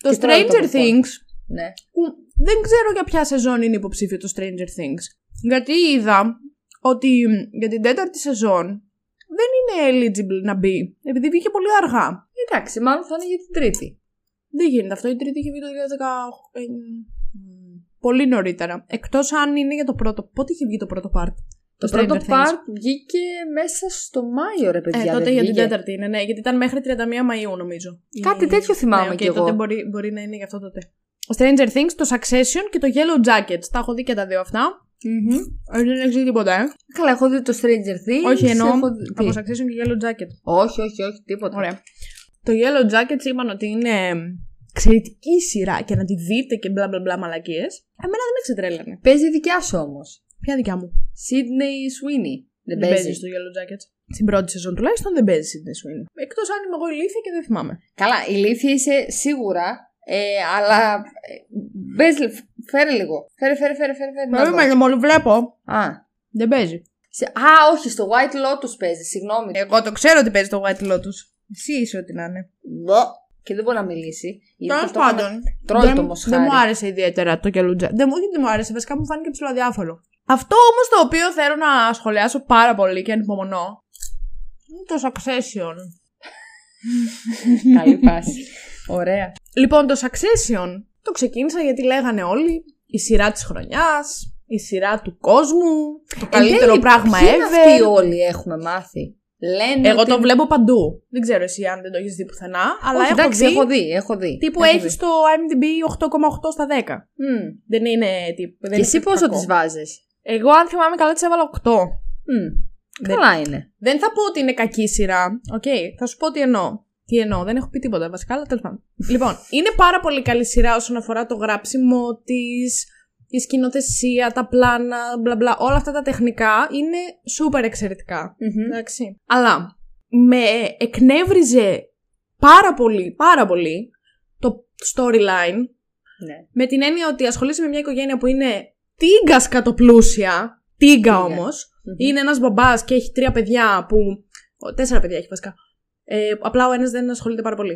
Το και Stranger το Things. Ναι. Που δεν ξέρω για ποια σεζόν είναι υποψήφιο το Stranger Things. Γιατί είδα ότι για την τέταρτη σεζόν. Δεν είναι eligible να μπει, επειδή βγήκε πολύ αργά. Εντάξει, μάλλον θα είναι για την Τρίτη. Δεν γίνεται αυτό. Η Τρίτη είχε βγει το δύο χιλιάδες δεκαοκτώ. Mm. Πολύ νωρίτερα. Εκτός αν είναι για το πρώτο. Πότε είχε βγει το πρώτο part. Το, το πρώτο part βγήκε μέσα στο Μάιο, ρε παιδιά. Ε, τότε για την Τέταρτη είναι, ναι, γιατί ήταν μέχρι τριάντα μία Μαΐου, νομίζω. Κάτι η... τέτοιο θυμάμαι ναι, και okay, εγώ. Τότε μπορεί, μπορεί να είναι για αυτό τότε. Ο Stranger Things, το Succession και το Yellowjackets. Τα έχω δει και τα δύο αυτά. Mm-hmm. Δεν έχει δει τίποτα, ε. Καλά, έχω δει το Stranger Things. Όχι, εννοώ. Έχω... Από Succession και Yellow Jacket. Όχι, όχι, όχι, τίποτα. Ωραία. Το Yellow Jackets είπαν ότι είναι εξαιρετική σειρά και να τη δείτε και μπλα μπλα μπλα μαλακίες. Εμένα δεν με ξετρέλανε. Παίζει δικιά σου όμως. Ποια δικιά μου? Sydney Sweeney. Δεν, δεν παίζει στο Yellow Jackets. Στην πρώτη σεζόν τουλάχιστον δεν παίζει Sydney Sweeney. Εκτός αν είμαι εγώ ηλίθια και δεν θυμάμαι. Καλά, ηλίθια είσαι σίγουρα. Ε, αλλά μπες, φέρε λίγο. Φέρε, φέρε, φέρε, φέρε. Μα δεν μόλι βλέπω. Α, δεν παίζει. Σε, α, όχι, στο White Lotus παίζει, συγγνώμη. Εγώ το ξέρω ότι παίζει στο White Lotus. Εσύ είσαι ό,τι να είναι. Και δεν μπορεί να μιλήσει. Τέλος πάντων. Τρώει το μοσχάρι. Δεν μου άρεσε ιδιαίτερα το κελούτζα. Δεν μου, δεν μου άρεσε, βασικά μου φάνηκε ψηλό αδιάφορο. Αυτό όμως το οποίο θέλω να σχολιάσω πάρα πολύ και ανυπομονώ είναι το Succession. Καλή φάση. Ωραία. Λοιπόν, το Succession το ξεκίνησα γιατί λέγανε όλοι η σειρά της χρονιάς, η σειρά του κόσμου, το καλύτερο ε, πράγμα ever. Αυτοί όλοι έχουμε μάθει. Λένε εγώ ότι... το βλέπω παντού. Δεν ξέρω εσύ αν δεν το έχεις δει πουθενά, αλλά όχι, έχω, εντάξει, δει, έχω δει. Έχω δει. Τύπου έχω έχει δει. Στο IMDb οκτώ κόμμα οκτώ στα δέκα. Mm. Δεν είναι τύπου. Δεν και εσύ πόσο τις βάζεις? Εγώ, αν θυμάμαι καλά, τις έβαλα οκτώ. Mm. Καλά δεν... είναι. Δεν θα πω ότι είναι κακή σειρά. Οκ, okay. Θα σου πω τι εννοώ. Τι εννοώ, δεν έχω πει τίποτα βασικά, αλλά τέλος πάντων. Λοιπόν, είναι πάρα πολύ καλή σειρά όσον αφορά το γράψιμο της, η σκηνοθεσία, τα πλάνα, μπλα μπλα. Όλα αυτά τα τεχνικά είναι σούπερ εξαιρετικά. Mm-hmm. Εντάξει. Αλλά με εκνεύριζε πάρα πολύ, πάρα πολύ το storyline. Ναι. Με την έννοια ότι ασχολείσαι με μια οικογένεια που είναι τίγκα σκατοπλούσια. Τίγκα όμως. Mm-hmm. Είναι ένας μπαμπάς και έχει τρία παιδιά που. Τέσσερα παιδιά έχει βασικά. Ε, απλά ο ένας δεν ασχολείται πάρα πολύ.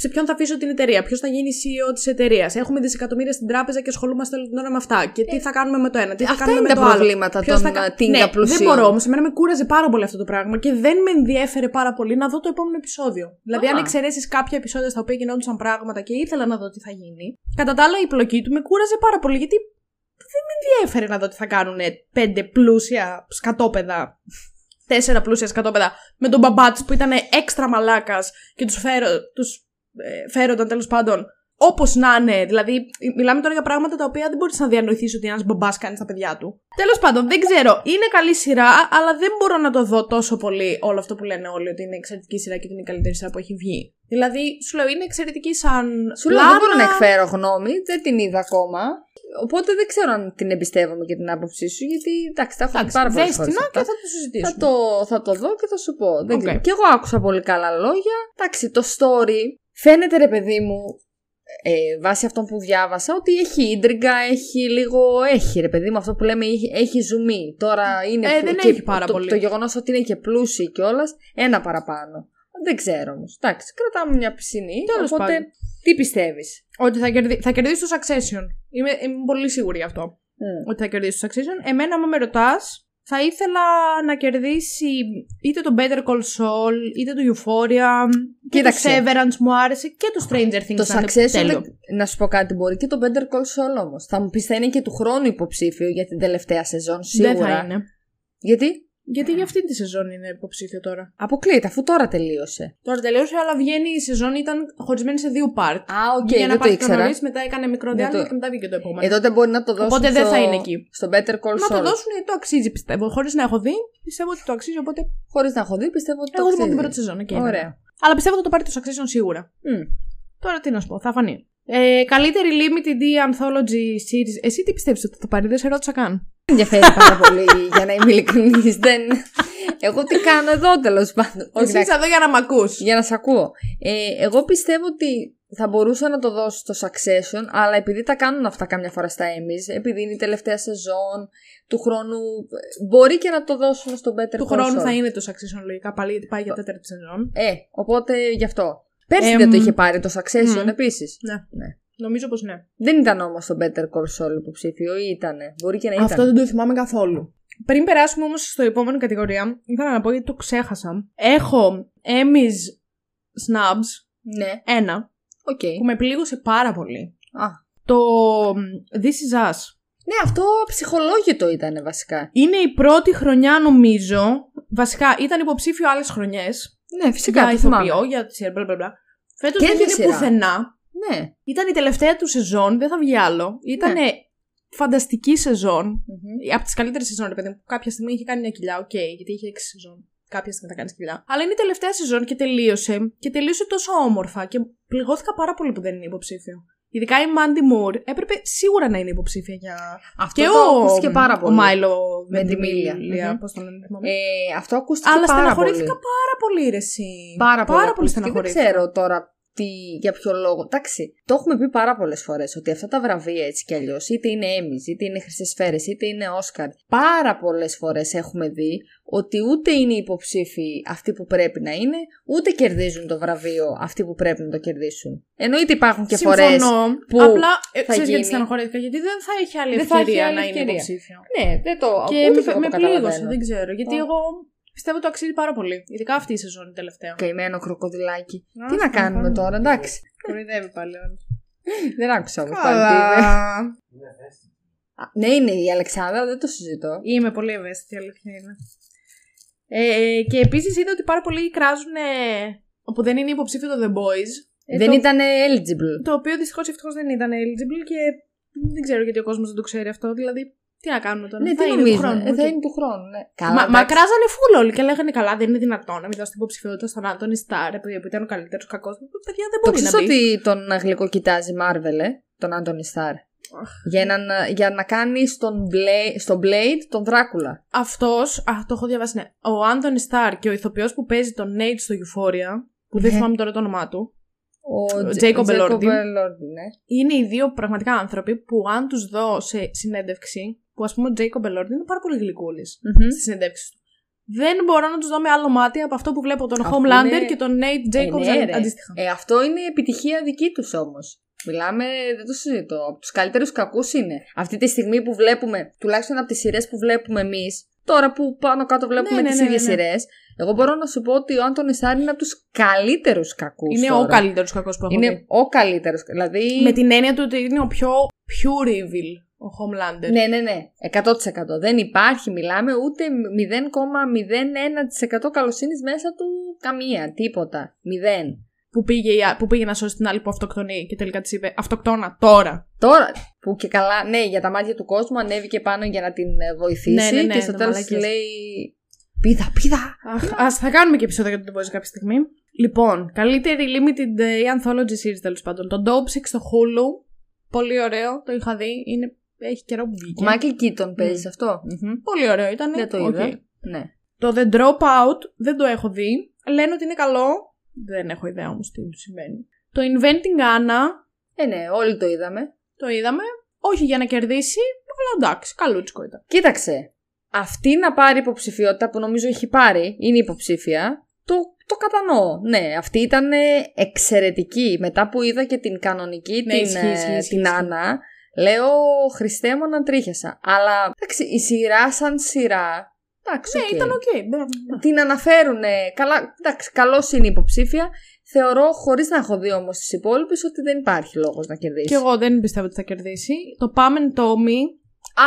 Σε ποιον θα αφήσω την εταιρεία, ποιος θα γίνει σι ι ο της εταιρείας. Έχουμε δισεκατομμύρια στην τράπεζα και ασχολούμαστε όλη την ώρα με αυτά. Και τι ε, θα κάνουμε με το ένα, τι θα κάνουμε με το άλλο. Αυτά είναι τα προβλήματα των τίγκα θα... πλουσίων. Ναι, δεν μπορώ όμως, εμένα με κούραζε πάρα πολύ αυτό το πράγμα και δεν με ενδιέφερε πάρα πολύ να δω το επόμενο επεισόδιο. Δηλαδή, α, αν εξαιρέσεις κάποια επεισόδια στα οποία γινόντουσαν πράγματα και ήθελα να δω τι θα γίνει. Κατά τα άλλα, η πλοκή του με κούραζε πάρα πολύ γιατί δεν με ενδιέφερε να δω τι θα κάνουν πέντε πλούσια σκατόπεδα. Τέσσερα πλούσια σκατόπεδα με τον μπαμπά της που ήταν έξτρα μαλάκας και τους, φέρω, τους ε, φέρονταν τέλος πάντων Όπως να είναι, δηλαδή μιλάμε τώρα για πράγματα τα οποία δεν μπορείς να διανοηθείς ότι ένας μπαμπάς κάνει στα παιδιά του. Τέλος πάντων, δεν ξέρω, είναι καλή σειρά, αλλά δεν μπορώ να το δω τόσο πολύ όλο αυτό που λένε όλοι ότι είναι εξαιρετική σειρά και ότι είναι η καλύτερη σειρά που έχει βγει. Δηλαδή, σου λέω, είναι εξαιρετική σαν. Σου λέω, δεν μπορώ να εκφέρω γνώμη, δεν την είδα ακόμα. Οπότε δεν ξέρω αν την εμπιστεύομαι και την άποψή σου, γιατί εντάξει, τα έχω δει πάρα πολλές φορές. Και θα το συζητήσουμε. Θα το, θα το δω και θα σου πω. Δεν okay. Και εγώ άκουσα πολύ καλά λόγια. Εντάξει, το story φαίνεται, ρε παιδί μου. Ε, βάσει αυτών που διάβασα, ότι έχει ίντριγκα, έχει λίγο. Έχει ρε παιδί μου, αυτό που λέμε έχει, έχει ζουμί. Τώρα είναι ε, δεν και, έχει πάρα το, πολύ. Το γεγονός ότι είναι και πλούσιοι κιόλας, ένα παραπάνω. Δεν ξέρω όμως. Εντάξει, κρατάμε μια πισινή. Οπότε, πάλι. Τι πιστεύεις? Ότι θα, κερδί, θα κερδίσει το Succession. Είμαι, είμαι πολύ σίγουρη γι' αυτό. Mm. Ότι θα κερδίσει το Succession. Εμένα, άμα με ρωτάς, θα ήθελα να κερδίσει είτε το Better Call Saul, είτε το Euphoria. Κοίταξε. Και το Severance μου άρεσε και το Stranger Things. Το Succession, να, να σου πω κάτι, μπορεί και το Better Call Saul όμως. Θα μου πεις, θα είναι και του χρόνου υποψήφιο για την τελευταία σεζόν, σίγουρα. Δεν θα είναι. Γιατί? Γιατί για αυτή τη σεζόν είναι υποψήφιο τώρα. Αποκλείεται, αφού τώρα τελείωσε. Τώρα τελείωσε, αλλά βγαίνει η σεζόν, ήταν χωρισμένη σε δύο part. Α, οκ, okay, δεν το ήξερα. Νωρίς, μετά έκανε μικρό διάλειμμα το... και μετά βγήκε το επόμενο. Ε, τότε μπορεί να το δώσουν. Οπότε στο... δεν θα είναι εκεί. Στο Better Call Saul. Να το δώσουν, το αξίζει, πιστεύω. Χωρίς να έχω δει, πιστεύω ότι το αξίζει. Οπότε. Χωρίς να έχω δει, πιστεύω ότι το αξίζει. Εγώ δω την πρώτη σεζόν, okay, ωραία. Ναι. Αλλά πιστεύω ότι το πάρει το Succession σίγουρα. Mm. Τώρα τι να σου πω, θα φανεί. Ε, καλύτερη limited anthology series. Εσύ τι πιστεύεις ότι θα το πάρει? Δεν σε ρώτησα καν. Δεν ενδιαφέρει πάρα πολύ, για να είμαι ειλικρινής. Δεν... Εγώ τι κάνω εδώ, τέλος πάντων. Εσύ είσαι εδώ για να μ' ακούς. Για να σ' ακούω. Ε, εγώ πιστεύω ότι θα μπορούσα να το δώσω στο Succession, αλλά επειδή τα κάνουν αυτά κάμια φορά στα Emmys, επειδή είναι η τελευταία σεζόν, του χρόνου μπορεί και να το δώσουν στο Better Call Saul. Του χρόνου θα είναι το Succession λογικά, πάλι γιατί πάει για τέταρτη σεζόν. Ε, οπότε γι' αυτό. Πέρσι ε, δεν το είχε πάρει το Succession mm. επίσης. Ναι. ναι. Νομίζω πως ναι. Δεν ήταν όμως το Better Call Saul υποψήφιο, ή ήτανε? Μπορεί και να ήταν. Αυτό δεν το θυμάμαι καθόλου. Πριν περάσουμε όμως στο επόμενο κατηγορία, ήθελα να πω γιατί το ξέχασα. Έχω Emmys Snubs. Ναι. Ένα. Okay. Που με πλήγωσε πάρα πολύ. Α. Το This Is Us. Ναι, αυτό ψυχολόγητο ήταν βασικά. Είναι η πρώτη χρονιά, νομίζω. Βασικά ήταν υποψήφιο άλλες χρονιές. Ναι, φυσικά. Για ηθοποιό, για τη σειρά, φέτος δεν είναι πουθενά. Ναι. Ήταν η τελευταία του σεζόν, δεν θα βγει άλλο. Ήταν ναι. φανταστική σεζόν. Mm-hmm. Από τις καλύτερες σεζόν, ρε παιδί μου. Κάποια στιγμή είχε κάνει μια κοιλιά, οκ, okay, γιατί είχε έξι σεζόν. Κάποια στιγμή θα κάνει κοιλιά. Αλλά είναι η τελευταία σεζόν και τελείωσε. Και τελείωσε τόσο όμορφα. Και πληγώθηκα πάρα πολύ που δεν είναι υποψήφιο. Ειδικά η Mandy Moore έπρεπε σίγουρα να είναι υποψήφια για. Αυτό και το ο... ακούστηκε πάρα πολύ. Ο Μάιλο Βεντιμίλια. Mm-hmm. Πώς το λένε, θυμάμαι. Ε, αυτό ακούστηκε πάρα πολύ. Αλλά στεναχωρήθηκα πάρα πολύ, ρε εσύ. Πάρα, πάρα πολύ στεναχωρήθηκα. Δεν ξέρω τώρα. Για ποιο λόγο. Εντάξει, το έχουμε πει πάρα πολλές φορές ότι αυτά τα βραβεία έτσι κι αλλιώς, είτε είναι Emmys, είτε είναι Χρυσές Σφαίρες, είτε είναι Oscar, πάρα πολλές φορές έχουμε δει ότι ούτε είναι υποψήφοι αυτοί που πρέπει να είναι, ούτε κερδίζουν το βραβείο αυτοί που πρέπει να το κερδίσουν. Εννοείται υπάρχουν και φορές. Συμφωνώ. Που απλά ξέρεις γιατί στενοχωρήθηκα, γιατί δεν θα έχει άλλη δεν ευκαιρία, άλλη να ευκαιρία. Είναι υποψήφιο. Ναι, δεν το. Και ούτε με, με πλήγωσε, δεν ξέρω. Γιατί oh. εγώ. Πιστεύω το αξίζει πάρα πολύ. Ειδικά αυτή η σεζόν η τελευταία. Καημένο κροκοδιλάκι. Να, τι να κάνουμε πάλι. Τώρα, εντάξει. Κορυδεύει πάλι. Δεν άκουσα όμως πάλι. Ναι, είναι η Αλεξάνδρα, δεν το συζητώ. Είμαι πολύ ευαίσθητη, αλήθεια είναι. Ε, και επίσης είδα ότι πάρα πολλοί κράζουν όπου δεν είναι υποψήφιο το The Boys. Ε, δεν ήταν eligible. Το οποίο δυστυχώς ή ευτυχώς δεν ήταν eligible και δεν ξέρω γιατί ο κόσμος δεν το ξέρει αυτό. Δηλαδή. Τι να κάνουμε τώρα, ναι, θα, είναι του χρόνου, ε, θα είναι του χρόνου. Ναι. Καλά, μα, μα κράζανε φουλ όλοι και λέγανε καλά, δεν είναι δυνατόν να μην δώσει την υποψηφιότητα στον Άντονι Σταρ, που ήταν ο καλύτερος κακός. Παιδιά δεν μπορεί το να πει. Ότι τον Αγγλικό κοιτάζει Marvel, ε, τον Άντονι Σταρ. Για να, για να κάνει στον Blade, στον Blade τον Δράκουλα. Αυτός, α, το έχω διαβάσει, ναι. Ο Άντονι Σταρ και ο ηθοποιός που παίζει τον Nate στο Euphoria, που δεν θυμάμαι τώρα το όνομά του. Ο Τζέικο Μπελόρντι. Ναι. Είναι οι δύο πραγματικά άνθρωποι που, αν τους δω σε συνέντευξη, που ας πούμε ο Τζέικο Μπελόρντι είναι πάρα πολύ γλυκούλης mm-hmm. στη συνέντευξη του. Δεν μπορώ να τους δω με άλλο μάτι από αυτό που βλέπω τον αυτό Homelander είναι... και τον Nate Jacobs ε, ναι, αντίστοιχα. Ε, αυτό είναι επιτυχία δική τους όμως. Μιλάμε, δεν το συζητώ. Από τους καλύτερους κακούς είναι. Αυτή τη στιγμή που βλέπουμε, τουλάχιστον από τις σειρές που βλέπουμε εμείς, τώρα που πάνω κάτω βλέπουμε ναι, ναι, τις ναι, ναι, ίδιες ναι. σειρές, εγώ μπορώ να σου πω ότι ο Άντονι Σταρ είναι από τους καλύτερους κακούς. Είναι τώρα. Ο καλύτερος κακός που έχω είναι δει. Ο καλύτερος, δηλαδή... Με την έννοια του ότι είναι ο πιο pure evil. Ο Homelander. Ναι, ναι, ναι. εκατό τοις εκατό. Δεν υπάρχει, μιλάμε, ούτε μηδέν κόμμα μηδέν ένα τοις εκατό καλοσύνης μέσα του καμία. Τίποτα. Μηδέν. που πήγε, που πήγε να σώσει την άλλη που αυτοκτονεί και τελικά της είπε αυτοκτόνα τώρα. Τώρα που και καλά, ναι, για τα μάτια του κόσμου ανέβηκε πάνω για να την βοηθήσει, ναι, ναι, ναι, και στο ναι, τέλος ναι, λέει πίδα, πίδα. Αχ, ας θα κάνουμε και επεισόδια για τον Boys κάποια στιγμή. Λοιπόν, καλύτερη limited uh, anthology series τέλος πάντων. Το Dopesick στο Hulu, πολύ ωραίο, το είχα δει, είναι, έχει καιρό που βγήκε. Μάικλ Κίτον παίζει mm. αυτό. Mm-hmm. Πολύ ωραίο ήταν. Δεν το είδα. Okay. Ναι. Το The Dropout δεν το έχω δει. Λένε ότι είναι καλό. Δεν έχω ιδέα όμως τι του συμβαίνει. Το Inventing Anna. Ε, ναι, όλοι το είδαμε. Το είδαμε. Όχι για να κερδίσει, αλλά εντάξει, καλούτσικο ήταν. Κοίταξε. Αυτή να πάρει υποψηφιότητα που νομίζω έχει πάρει, είναι υποψήφια. Το, το κατανοώ. Ναι, αυτή ήταν εξαιρετική. Μετά που είδα και την κανονική, ναι, την, ισχύ, ισχύ, ισχύ, την Άννα, λέω Χριστέ μου να τρίχιασα. Αλλά εντάξει, η σειρά σαν σειρά. Εντάξει, ναι, okay. ήταν οκ. Okay. Την αναφέρουνε. Καλά, εντάξει, καλώς είναι η υποψήφια. Θεωρώ, χωρίς να έχω δει όμως τις υπόλοιπες, ότι δεν υπάρχει λόγος να κερδίσει. Και εγώ δεν πιστεύω ότι θα κερδίσει. Το Pam and Tommy.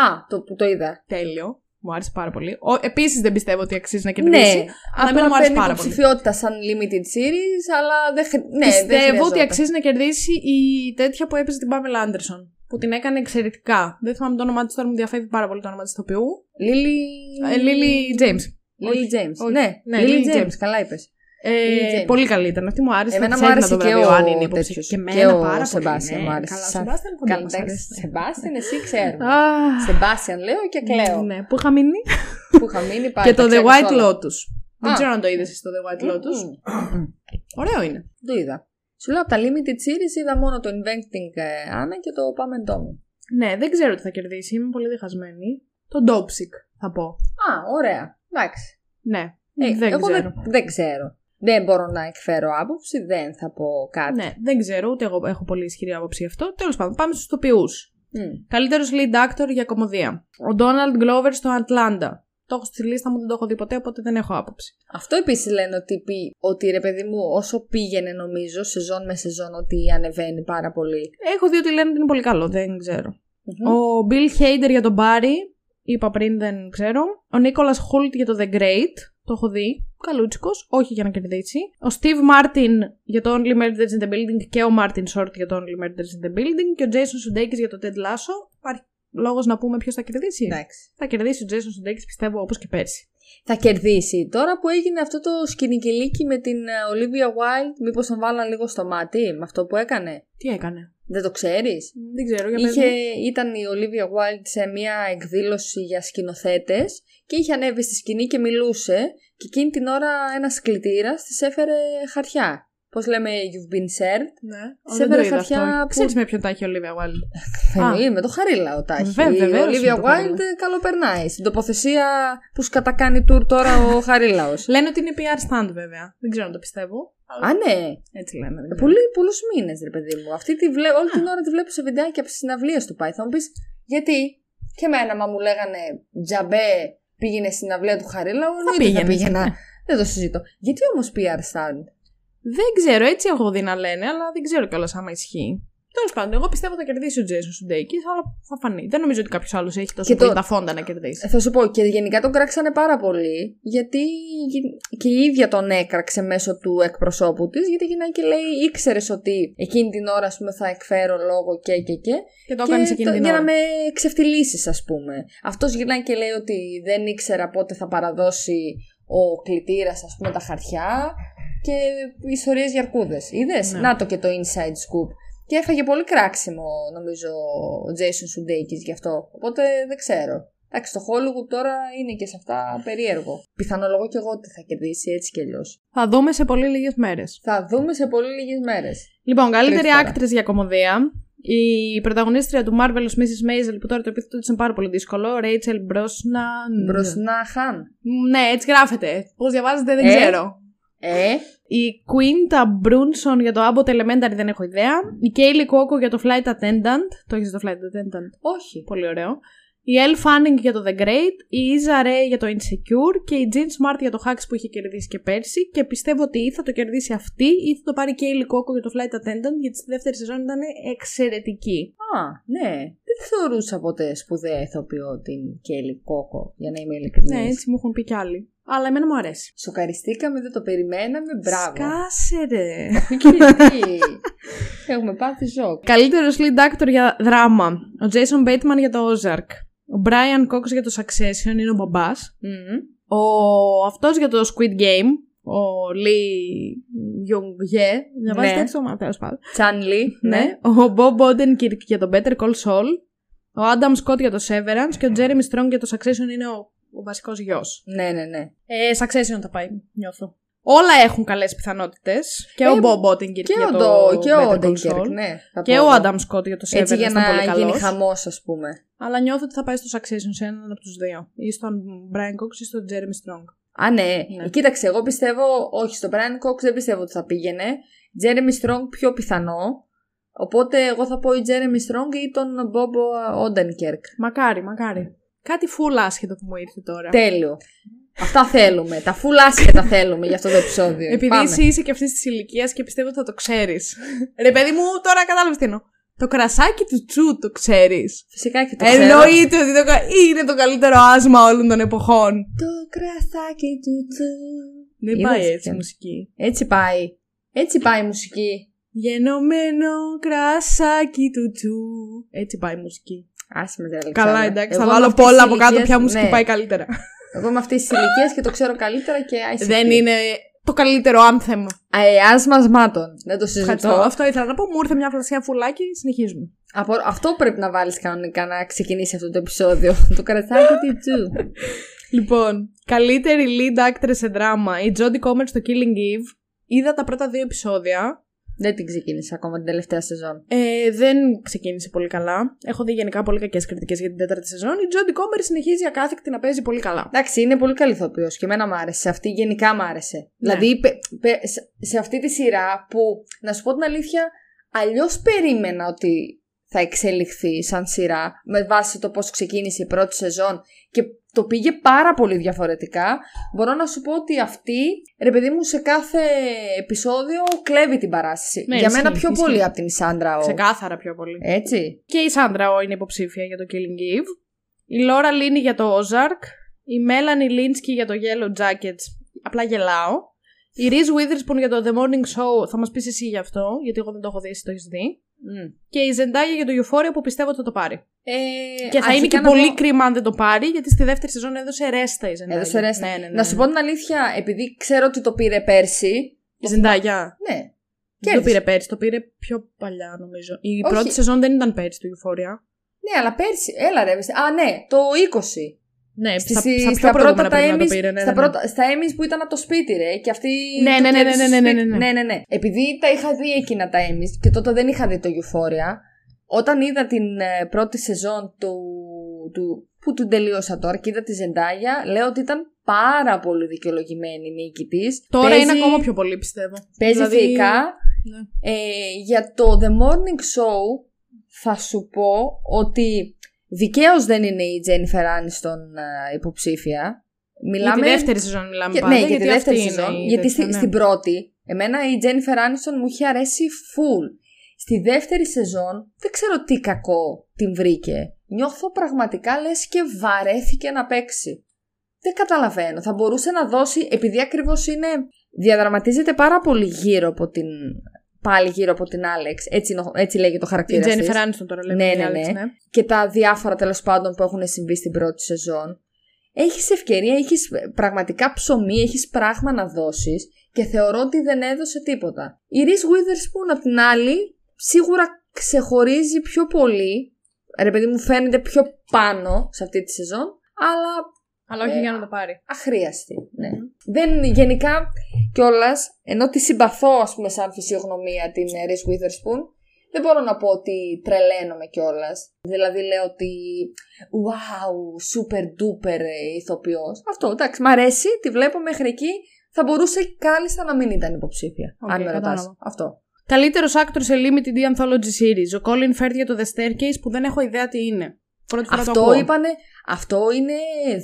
Α, το που το είδα. Τέλειο. Μου άρεσε πάρα πολύ. Επίσης δεν πιστεύω ότι αξίζει να κερδίσει. Ναι, αλλά μου άρεσε πάρα πολύ. Υποψηφιότητα σαν limited series, αλλά δεν χρειάζεται. Ναι, πιστεύω ότι αξίζει να κερδίσει η τέτοια που έπαιζε την Pamela Anderson. Που την έκανε εξαιρετικά. Δεν θυμάμαι το όνομά της τώρα, μου διαφεύγει πάρα πολύ το όνομα της ηθοποιού. Λίλι. Λίλι James. Λίλι James. Ναι, Λίλι James, καλά είπες. Ε, πολύ καλή ήταν. Αυτή μου άρεσε. Εμένα μου άρεσε και ο Άννη. Και εμένα πάρα πολύ. Καλά, Σεμπάστιαν πολύ. Σεμπάστιαν, εσύ ξέρουμε. Σεμπάστιαν λέω και κλαίω. Ναι, πού είχα μείνει. Πού είχα μείνει πάλι. Και το The White Lotus. Δεν ξέρω αν το είδες εσύ το The White Lotus. Ωραίο είναι. Το είδα. Σου λέω από τα limited series είδα μόνο το Inventing Anna και το Pam and Tommy. Ναι, δεν ξέρω τι θα κερδίσει. Είμαι πολύ διχασμένη. Το Dopesick θα πω. Α, ωραία. Εντάξει. Ναι, δεν ξέρω. Δεν ξέρω. Δεν μπορώ να εκφέρω άποψη, δεν θα πω κάτι. Ναι, δεν ξέρω, ούτε εγώ έχω πολύ ισχυρή άποψη γι' αυτό. Τέλος πάντων, πάμε στους τοπιούς. Mm. Καλύτερος lead actor για κομμωδία. Ο Donald Glover στο Atlanta. Το έχω στη λίστα μου, δεν το έχω δει ποτέ, οπότε δεν έχω άποψη. Αυτό επίσης λένε ότι, πει, ότι ρε παιδί μου, όσο πήγαινε νομίζω, σεζόν με σεζόν, ότι ανεβαίνει πάρα πολύ. Έχω δει ότι λένε ότι είναι πολύ καλό, δεν ξέρω. Mm-hmm. Ο Bill Hader για τον Barry, είπα πριν, δεν ξέρω. Ο Nicholas Hoult για το The Great, το έχω δει. Καλούτσικος, όχι για να κερδίσει. Ο Steve Martin για το Only Murders in the Building και ο Martin Short για το Only Murders in the Building και ο Jason Sudeikis για το Ted Lasso. Υπάρχει λόγος να πούμε ποιος θα κερδίσει. Nice. Θα κερδίσει ο Jason Sudeikis, πιστεύω, όπως και πέρσι. Θα κερδίσει. Τώρα που έγινε αυτό το σκηνικιλίκι με την Olivia Wilde, μήπως τον βάλαν λίγο στο μάτι με αυτό που έκανε. Τι έκανε. Δεν το ξέρεις. Δεν ξέρω. Για είχε, ήταν η Olivia Wilde σε μια εκδήλωση για σκηνοθέτες και είχε ανέβει στη σκηνή και μιλούσε και εκείνη την ώρα ένας κλητήρας της έφερε χαρτιά. Πώς λέμε, you've been served. Ναι. Σε έφερε χαρτιά. Που... Ξέρεις με ποιον τα έχει η Olivia Wilde. Α, με το χαρίλαο τα έχει. Βέβαια, η Olivia Wilde καλοπερνάει. Στην τοποθεσία που σκατακάνει tour τώρα ο χαρίλαος. Λένε ότι είναι πι αρ stunt βέβαια. Δεν ξέρω αν το πιστεύω. Α, ναι. Έτσι λένε. Πολλούς μήνες, ρε παιδί μου. Αυτή τη βλέ... όλη την ώρα τη βλέπω σε βιντεάκια από τις συναυλίες του πάει. Θα μου πεις, γιατί και εμένα, μα μου λέγανε τζαμπέ, πήγαινε στην συναυλία του Χαρίλαου. Δεν πήγαινα. Δεν το συζητώ. Γιατί όμως πι αρ stand. Δεν ξέρω, έτσι έχω δει να λένε, αλλά δεν ξέρω κιόλας άμα ισχύει. Τέλος πάντων, εγώ πιστεύω θα κερδίσει ο Τζέισον Σουντέικης, αλλά θα φανεί. Δεν νομίζω ότι κάποιος άλλος έχει τόσο πολύ το... τα φόντα να κερδίσει. Θα σου πω, και γενικά τον κράξανε πάρα πολύ, γιατί και η ίδια τον έκραξε μέσω του εκπροσώπου της, γιατί η γυναίκα λέει, ήξερες ότι εκείνη την ώρα, ας πούμε, θα εκφέρω λόγο και και και. Και το έκανες εκείνη το... την ώρα. Για να με ξεφτυλίσεις, ας πούμε. Αυτός γυρνάει και λέει ότι δεν ήξερα πότε θα παραδώσει ο κλητήρας, ας πούμε, τα χαρτιά και ιστορίες για αρκούδες. Είδες? Ναι. Να το και το inside scoop. Και έφαγε πολύ κράξιμο, νομίζω, ο Jason Sudeikis γι' αυτό. Οπότε δεν ξέρω. Εντάξει, το Hollywood τώρα είναι και σε αυτά περίεργο. Πιθανολογώ και εγώ ότι θα κερδίσει έτσι κι αλλιώς. Θα δούμε σε πολύ λίγες μέρες. Θα δούμε σε πολύ λίγες μέρες. Λοιπόν, καλύτερη άκτρες για κομμωδία. Η πρωταγωνίστρια του Marvelous Missus Maisel, που τώρα το επίθετο της είναι πάρα πολύ δύσκολο, Rachel Brosnahan. Brosnahan. Ναι, έτσι γράφεται. Πώς διαβάζετε, δεν ε? ξέρω. Ε? Η Quinta Brunson για το Abbott Elementary, δεν έχω ιδέα. Η Kaylee Cuoco για το Flight Attendant. Το έχεις το Flight Attendant? Όχι. Πολύ ωραίο. Η Elle Fanning για το The Great. Η Isa Rae για το Insecure. Και η Jean Smart για το Hacks που είχε κερδίσει και πέρσι. Και πιστεύω ότι ή θα το κερδίσει αυτή ή θα το πάρει η Kaylee Cuoco για το Flight Attendant, γιατί στη δεύτερη σεζόν ήταν εξαιρετική. Α, ναι. Δεν θεωρούσα ποτέ σπουδαία ηθοποιό την Kaylee Cuoco, για να είμαι ειλικρινής. Ναι, έτσι μου έχουν πει κι άλλοι. Αλλά εμένα μου αρέσει. Σοκαριστήκαμε, δεν το περιμέναμε. Μπράβο. Σκάσε ρε. Έχουμε πάθει σοκ. Καλύτερος lead actor για δράμα. Ο Jason Bateman για το Ozark. Ο Brian Cox για το Succession, είναι ο μπαμπάς. Mm-hmm. Ο αυτός για το Squid Game. Ο Lee Young-ye. Διαβάζετε έτσι το μαθαίος πάντα. Chan Lee. Ναι. Ο Bob Odenkirk για το Better Call Saul. Ο Adam Scott για το Severance. Και ο Jeremy Strong για το Succession είναι ο Ο βασικός γιος. Ναι, ναι, ναι. Ε, Succession θα πάει, νιώθω. Όλα έχουν καλές πιθανότητες. Και ε, ο Bob Odenkirk για το Better Call Saul. Ναι, και ο Adam Scott για το Severance. Έτσι για να γίνει χαμός, ας πούμε. Αλλά νιώθω ότι θα πάει στο Succession σε έναν από τους δύο. Ή στον Brian Cox ή στον Jeremy Strong. Α, ναι. ναι. Κοίταξε, εγώ πιστεύω. Όχι, στον Brian Cox δεν πιστεύω ότι θα πήγαινε. Jeremy Strong πιο πιθανό. Οπότε εγώ θα πω ή Jeremy Strong ή τον Bob Odenkirk. Μακάρι, μακάρι. Κάτι full άσχετο που μου ήρθε τώρα. Τέλειο. Αυτά θέλουμε. Τα full άσχετα θέλουμε για αυτό το επεισόδιο. Επειδή Πάμε. Εσύ είσαι και αυτή τη ηλικία και πιστεύω ότι θα το ξέρεις. Ρε παιδί μου, τώρα κατάλαβες τι εννοώ. Το κρασάκι του τσου το ξέρεις. Φυσικά και το ξέρω. Εννοείται ότι το... είναι το καλύτερο άσμα όλων των εποχών. Το κρασάκι του τσου. Δεν πάει έτσι, έτσι η μουσική. Έτσι πάει. Έτσι πάει η μουσική. Γενωμένο κρασάκι του τσου. Έτσι πάει η μουσική. Άσε με τα λεξά. Καλά, εντάξει, θα βάλω πολλά από κάτω. Ποια μουσική ναι. πάει καλύτερα. Εγώ είμαι αυτή τη ηλικία και το ξέρω καλύτερα και άσε. Δεν είναι το καλύτερο anthem. Αεάσμα μάτων. Δεν το συζητώ. Χατώ. Αυτό ήθελα να πω. Μου ήρθε μια φλασιά φουλάκι. Συνεχίζουμε. Από... Αυτό πρέπει να βάλει κανονικά να ξεκινήσει αυτό το επεισόδιο. Το κρατάκι τη Τζου. Λοιπόν, καλύτερη lead actress σε δράμα. Η Jodie Comer στο Killing Eve. Είδα τα πρώτα δύο επεισόδια. Δεν την ξεκίνησε ακόμα την τελευταία σεζόν. Ε, δεν ξεκίνησε πολύ καλά. Έχω δει γενικά πολύ κακές κριτικές για την τέταρτη σεζόν. Η Jodie Comer συνεχίζει ακάθεκτη να παίζει πολύ καλά. Εντάξει, είναι πολύ καλή ηθοποιός και εμένα μ' άρεσε. Αυτή γενικά μ' άρεσε. Ναι. Δηλαδή, πε, πε, σε αυτή τη σειρά που, να σου πω την αλήθεια, αλλιώς περίμενα ότι θα εξελιχθεί σαν σειρά με βάση το πώς ξεκίνησε η πρώτη σεζόν και το πήγε πάρα πολύ διαφορετικά. Μπορώ να σου πω ότι αυτή, ρε παιδί μου, σε κάθε επεισόδιο κλέβει την παράσταση. Ναι, για μένα ισχύ, πιο ισχύ. πολύ από την Σάντρα Ο. Ξεκάθαρα πιο πολύ. Έτσι. Και η Σάντρα Ο είναι υποψήφια για το Killing Eve. Η Λόρα Λίνι για το Ozark. Η Μέλανι Λίνσκι για το Yellowjackets. Απλά γελάω. Η Reese Witherspoon για το The Morning Show. Θα μας πεις εσύ γι' αυτό, γιατί εγώ δεν το έχω δει, εσύ το έχεις δει. Mm. Και η Zendaya για το Euphoria που πιστεύω ότι θα το πάρει. Ε, και θα είναι και πολύ δω... κρίμα αν δεν το πάρει, γιατί στη δεύτερη σεζόν έδωσε ρέστα η Zendaya. Έδωσε ρέστα. Ναι, ναι, ναι, ναι. Να σου πω την αλήθεια, επειδή ξέρω ότι το πήρε πέρσι. Η Zendaya. Ναι. Δεν το πήρε πέρσι, το πήρε πιο παλιά νομίζω. Η Όχι. πρώτη σεζόν δεν ήταν πέρσι το Euphoria. Ναι, αλλά πέρσι. Έλα ρε. Α, ναι, το είκοσι. Ναι, Στη, στα, στα, στα πρώτα τα Emmys ναι, ναι, ναι. που ήταν από το σπίτι, ρε. Και αυτή. Ναι, ναι, ναι, ναι, ναι, ναι, ναι, ναι, ναι. ναι, ναι, ναι. Επειδή τα είχα δει εκείνα τα Emmys και τότε δεν είχα δει το Euphoria, όταν είδα την ε, πρώτη σεζόν του, του, που του τελείωσα τώρα και είδα τη Zendaya, λέω ότι ήταν πάρα πολύ δικαιολογημένη η νίκη της. Τώρα παίζει, είναι ακόμα πιο πολύ, πιστεύω. Παίζει δηλαδή, θεϊκά. Ναι. Ε, για το The Morning Show θα σου πω ότι. Δικαίως δεν είναι η Τζένιφερ Άνιστον υποψήφια. Μιλάμε... Για τη δεύτερη σεζόν μιλάμε πάντα. Ναι, για τη δεύτερη σεζόν. Γιατί δεύτερη, ναι. στην πρώτη, εμένα η Τζένιφερ Άνιστον μου είχε αρέσει full. Στη δεύτερη σεζόν δεν ξέρω τι κακό την βρήκε. Νιώθω πραγματικά λες και βαρέθηκε να παίξει. Δεν καταλαβαίνω. Θα μπορούσε να δώσει, επειδή ακριβώς είναι... Διαδραματίζεται πάρα πολύ γύρω από την... Πάλι γύρω από την Άλεξ. Έτσι, έτσι λέγεται το χαρακτήρα της. Την Τζένιφερ Άνιστον τώρα λέμε. Ναι, ναι, Alex, ναι, ναι. Και τα διάφορα τέλος πάντων που έχουν συμβεί στην πρώτη σεζόν. Έχεις ευκαιρία, έχεις πραγματικά ψωμί, έχεις πράγμα να δώσεις και θεωρώ ότι δεν έδωσε τίποτα. Η Reese Witherspoon απ' την άλλη σίγουρα ξεχωρίζει πιο πολύ. Ρε παιδί μου, φαίνεται πιο πάνω σε αυτή τη σεζόν, αλλά. Αλλά όχι ε, για να το πάρει. Αχρίαστη, ναι. Mm. Δεν, γενικά κιόλας, ενώ τη συμπαθώ, ας πούμε, σαν φυσιογνωμία την Reese Witherspoon, δεν μπορώ να πω ότι τρελαίνομαι κιόλας. Δηλαδή λέω ότι, wow, super duper ηθοποιός. Αυτό, εντάξει, μ' αρέσει, τη βλέπω μέχρι εκεί, θα μπορούσε κάλλιστα να μην ήταν υποψήφια, okay, αν με ρωτάς. Αυτό. Καλύτερος actor σε limited anthology series, ο Colin Firth για το The Staircase, που δεν έχω ιδέα τι είναι. Αυτό, είπανε, αυτό είναι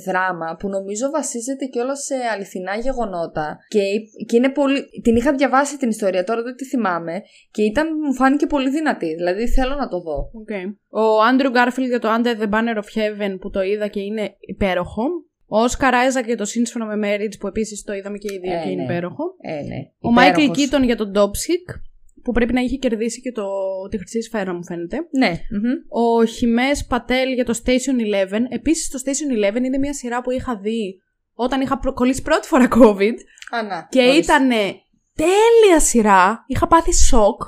δράμα που νομίζω βασίζεται κιόλας σε αληθινά γεγονότα και, και είναι πολύ, την είχα διαβάσει την ιστορία, τώρα δεν τη θυμάμαι και ήταν, μου φάνηκε πολύ δυνατή, δηλαδή θέλω να το δω. Okay. Ο Andrew Garfield για το Under the Banner of Heaven που το είδα και είναι υπέροχο. Ο Όσκαρ Άιζακ για το Σύμφωνο με Marriage που επίσης το είδαμε και οι δύο ε, και είναι ναι. υπέροχο. Ε, ναι. Ο Μάικλ Κίτον για τον Dopesick που πρέπει να είχε κερδίσει και το... τη Χρυσή Σφαίρα, μου φαίνεται. Ναι. Mm-hmm. Ο Χιμές Πατέλ για το Station έντεκα. Επίσης το Station έντεκα είναι μια σειρά που είχα δει όταν είχα προ... κολλήσει πρώτη φορά COVID. Α, να, και ήταν τέλεια σειρά. Είχα πάθει σοκ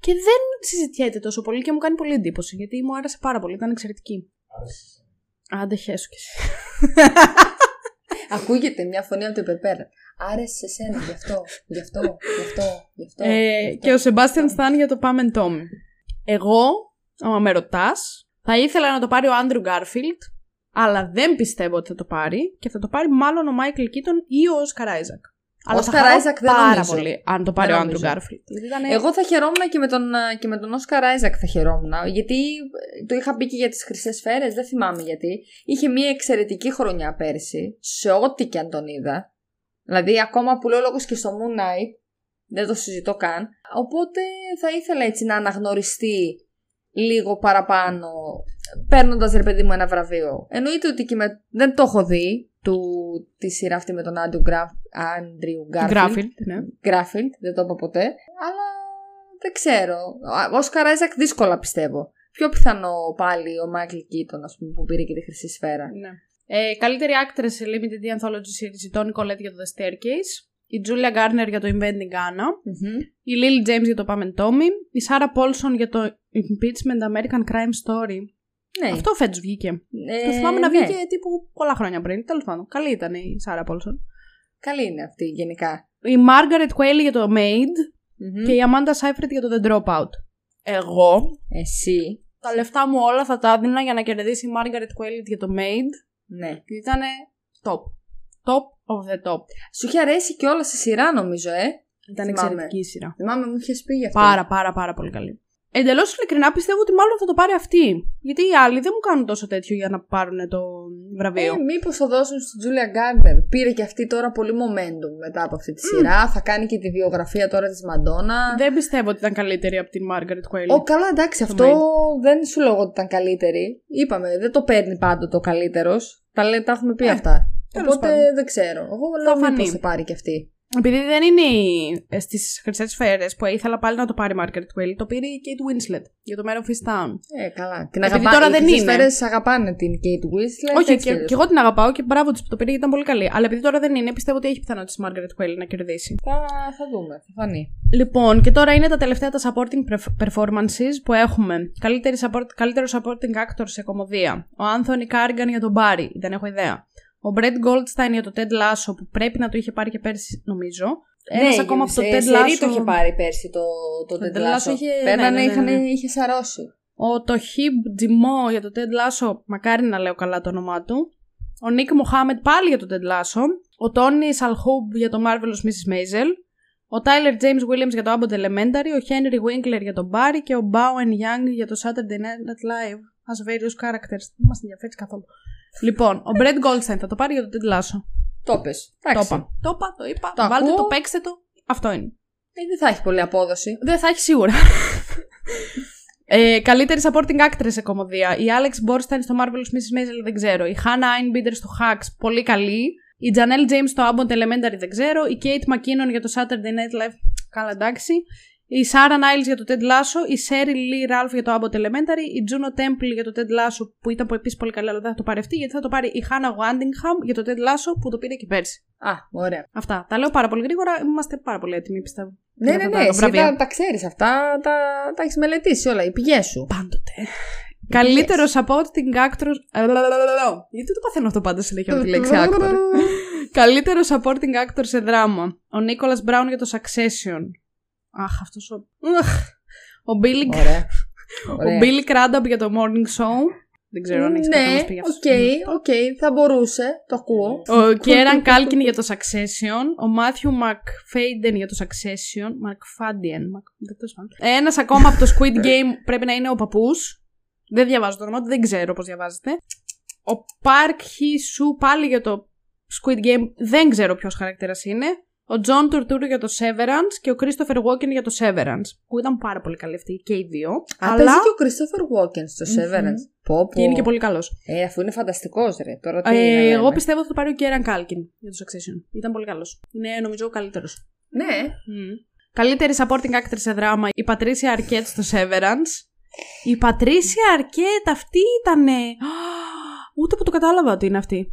και δεν συζητιέται τόσο πολύ και μου κάνει πολύ εντύπωση γιατί μου άρεσε πάρα πολύ. Ήταν εξαιρετική. Άντε χέσου κι εσύ. Ακούγεται μια φωνή από το υπερπέρα. Άρεσε εσένα, γι' αυτό, γι' αυτό, γι' αυτό, γι' αυτό. Ε, γι' αυτό. Και ο Σεμπάστιαν Σταν για το Pam and Tommy. Εγώ, άμα με ρωτάς, θα ήθελα να το πάρει ο Άντριου Γκάρφιλντ, αλλά δεν πιστεύω ότι θα το πάρει και θα το πάρει μάλλον ο Μάικλ Κίτον ή ο Όσκαρ Άιζακ. Αλλά θα χαρώ πάρα νομίζω. πολύ αν το πάρει δεν ο Άντριου Γκάρφιλντ. Ήτανε... Εγώ θα χαιρόμουν και με τον, και με τον Όσκαρ Άιζακ θα χαιρόμουν. Γιατί το είχα πει και για τις Χρυσές Σφαίρες, δεν θυμάμαι γιατί. Είχε μια εξαιρετική χρονιά πέρσι, σε ό,τι και αν τον είδα. Δηλαδή ακόμα που λέω λόγος και στο Moon Knight, δεν το συζητώ καν. Οπότε θα ήθελα έτσι να αναγνωριστεί λίγο παραπάνω, παίρνοντας ρε παιδί μου ένα βραβείο. Εννοείται ότι και με... δεν το έχω δει. Του, τη σειρά αυτή με τον Άντριου Γκάρφιλντ. Γκάρφιλντ, δεν το είπα ποτέ. Αλλά δεν ξέρω. Ο Όσκαρ Άιζακ δύσκολα πιστεύω. Πιο πιθανό πάλι ο Μάικλ Κίτον, ας πούμε, που πήρε και τη Χρυσή Σφαίρα. Ναι. Ε, καλύτερη actress σε Limited Anthology Series, η Τόνι Κολέτ για το The Staircase. Η Τζούλια Γκάρνερ για το Inventing Anna. Mm-hmm. Η Λίλι Τζέιμς για το Pam and Tommy. Η Σάρα Πόλσον για το Impeachment American Crime Story. Ναι. Αυτό φέτος βγήκε. Ε, το θυμάμαι να βγήκε ναι. τύπου πολλά χρόνια πριν. Τέλος πάντων. Καλή ήταν η Σάρα Πόλσον. Καλή είναι αυτή γενικά. Η Μάργαρετ Κουέιλι για το Maid mm-hmm. και η Αμάντα Σάιφρετ για το The Dropout. Εγώ. Εσύ. Τα λεφτά μου όλα θα τα έδινα για να κερδίσει η Μάργαρετ Κουέιλι για το Maid. Ναι. Ήτανε top. Top of the top. Σου είχε αρέσει και όλα στη σειρά νομίζω, ε. Ήταν εξαιρετική η σειρά. Θυμάμαι, μου είχε πει γι' αυτό. Πάρα, πάρα, πάρα πολύ καλή. Εντελώς ειλικρινά πιστεύω ότι μάλλον θα το πάρει αυτή. Γιατί οι άλλοι δεν μου κάνουν τόσο τέτοιο για να πάρουν το βραβείο. Ε, μήπως θα δώσουν στη Τζούλια Γκάρνερ. Πήρε και αυτή τώρα πολύ momentum μετά από αυτή τη σειρά. Mm. Θα κάνει και τη βιογραφία τώρα της Μαντόνα. Δεν πιστεύω ότι ήταν καλύτερη από την Μάργαρετ Κουέιλι. Ω, καλά, εντάξει, αυτό main. δεν σου λέω ότι ήταν καλύτερη. Είπαμε, δεν το παίρνει πάντοτε ο καλύτερος. Τα, λέ, τα έχουμε πει ε, αυτά. Οπότε πάνω. δεν ξέρω. Εγώ λέω μήπως θα πάρει και αυτή. Επειδή δεν είναι στις Χρυσές Σφαίρες που ήθελα πάλι να το πάρει η Μάργαρετ Κουέιλι, το πήρε η Kate Winslet για το Man of His Town. Ε, καλά. Την αγαπά... τώρα οι δεν είναι. Οι Χρυσές Σφαίρες αγαπάνε την Kate Winslet. Όχι, και, και εγώ την αγαπάω και μπράβο της που το πήρε γιατί ήταν πολύ καλή. Αλλά επειδή τώρα δεν είναι, πιστεύω ότι έχει πιθανότητα η Μάργαρετ Κουέιλι να κερδίσει. Θα, θα δούμε, θα φανεί. Λοιπόν, και τώρα είναι τα τελευταία τα supporting performances που έχουμε. Καλύτερο support, καλύτερο supporting actor σε κομμωδία. Ο Anthony Carrigan για τον Barry, δεν έχω ιδέα. Ο Μπρεντ Γκόλτσταϊν για το Ted Lasso που πρέπει να το είχε πάρει και πέρσι, νομίζω. Ένας ναι, ακόμα από το Ted Lasso. Το είχε πάρει πέρσι το, το Ted Lasso. Είχε... Πέρανε, ναι, ναι, ναι. Είχαν, είχε σαρώσει. Ο Τοχίμπ Τζιμό για το Ted Lasso, μακάρι να λέω καλά το όνομά του. Ο Νίκ Μοχάμετ πάλι για το Ted Lasso. Ο Τόνι Σαλχούμπ για το Marvelous Missus Maisel. Ο Τάιλερ James Williams για το Abbott Elementary. Ο Henry Winkler για τον Barry. Και ο Bowen Young για το Saturday Night Live. As various characters. Δεν μας ενδιαφέρει καθόλου. Λοιπόν, ο Μπρεντ Γκόλτσταϊν θα το πάρει για το Ted Lasso. Το πες. Το είπα, το είπα. Το βάλτε ακούω. Το, παίξτε το. Αυτό είναι. Ε, δεν θα έχει πολλή απόδοση. Δεν θα έχει σίγουρα. ε, καλύτερη supporting actress σε κομμωδία. Η Άλεξ Μπόρσταϊν στο Marvelous Missus Maisel δεν ξέρω. Η Χάνα Άινμπιντερ στο Hacks πολύ καλή. Η Τζανέλ Τζέιμς στο Abbott Elementary δεν ξέρω. Η Κέιτ Μακίνον για το Saturday Night Live. Καλά, εντάξει. Η Σάρα Νάιλς για το Ted Lasso, η Σέρι Λι Ράλφ για το Abbott Elementary, η Τζούνο Τέμπλ για το Ted Lasso που ήταν επίσης πολύ καλή, αλλά δεν θα το πάρει αυτή, γιατί θα το πάρει η Χάνα Γουάντιγχαμ για το Ted Lasso που το πήρε και πέρσι. Α, ωραία. Αυτά. Τα λέω πάρα πολύ γρήγορα. Είμαστε πάρα πολύ έτοιμοι, πιστεύω. Ναι, ναι, ναι. Εσύ τα, τα ξέρεις αυτά, τα, τα έχεις μελετήσει όλα. Οι πηγές σου. Πάντοτε. Καλύτερο supporting actor. Γιατί το παθαίνω αυτό πάντα συνέχεια με τη λέξη actor. Καλύτερο supporting actor σε δράμα. Ο Νίκολας Μπράουν για το Succession. Αχ, αυτός ο... Ο Billy... Ωραία. Ωραία. Ο Billy Crudup για το Morning Show. Δεν ξέρω αν έχεις ναι, κατάλαβες πήγε αυτός. Ναι, οκ, οκ, θα μπορούσε, το ακούω. Ο Κέραν Κάλκιν για το Succession. Ο Μάθιου Μακφέιντεν για το Succession. Μακφάντιεν. Ένας ακόμα από το Squid Game πρέπει να είναι ο παππούς. Δεν διαβάζω το όνομα του, δεν ξέρω πώς διαβάζεται. Ο Park Hee Soo πάλι για το Squid Game. Δεν ξέρω ποιος χαρακτήρας είναι. ο Τζον Τουρτούρο για το Severance και ο Christopher Walken για το Severance. Που ήταν πάρα πολύ καλή αυτή και οι δύο. Α, αλλά παίζει και ο Christopher Walken στο Severance. Mm-hmm. Πω, πω. Και είναι και πολύ καλός. Ε, αφού είναι φανταστικός, ρε. Τώρα τι ε, εγώ πιστεύω ότι θα πάρει ο Κέραν Κάλκιν για το Succession. Ήταν πολύ καλός. Είναι νομίζω ο καλύτερος. Ναι. Mm. Καλύτερη supporting actress σε δράμα, η Πατρίσια Αρκέτ στο Severance. Η Πατρίσια Αρκέτ αυτή ήτανε. Ούτε που το κατάλαβα ότι είναι αυτή.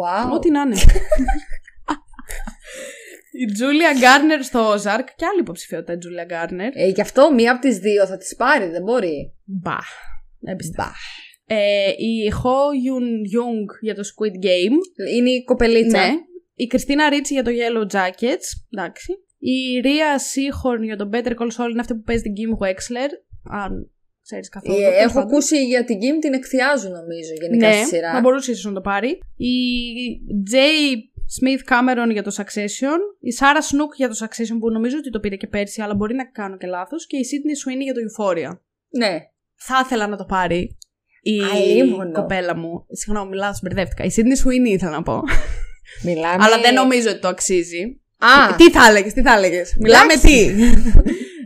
Wow. Ό,τι να είναι. Η Τζούλια Γκάρνερ στο Ozark. Και άλλη υποψηφιότητα η Τζούλια Γκάρνερ. Ε, γι' αυτό μία από τις δύο θα τις πάρει, δεν μπορεί. Μπα. Δεν πιστεύω. Ε, η Ho Yoon Young για το Squid Game. Είναι η κοπελίτσα. Ναι. Η Κριστίνα Ρίτσι για το Yellowjackets. Εντάξει. Η Ρία Σίχορν για το Better Call Saul είναι αυτή που παίζει την Kim Wexler. Αν ξέρεις καθόλου. Ε, έχω ακούσει για την Kim, την εκθιάζουν νομίζω γενικά ναι, στη σειρά. Θα μπορούσε ίσως να το πάρει. Η Jay Smith Cameron για το Succession, η Sarah Snook για το Succession που νομίζω ότι το πήρε και πέρσι, αλλά μπορεί να κάνω και λάθος, και η Sydney Sweeney για το Euphoria. Ναι. Θα ήθελα να το πάρει η Αίμονο. Κοπέλα μου. Συγγνώμη, λάθος, μπερδεύτηκα. Η Sydney Sweeney ήθελα να πω. Μιλάμε. Αλλά δεν νομίζω ότι το αξίζει. Α. Τι θα έλεγες, τι θα έλεγες. Μιλάμε τι.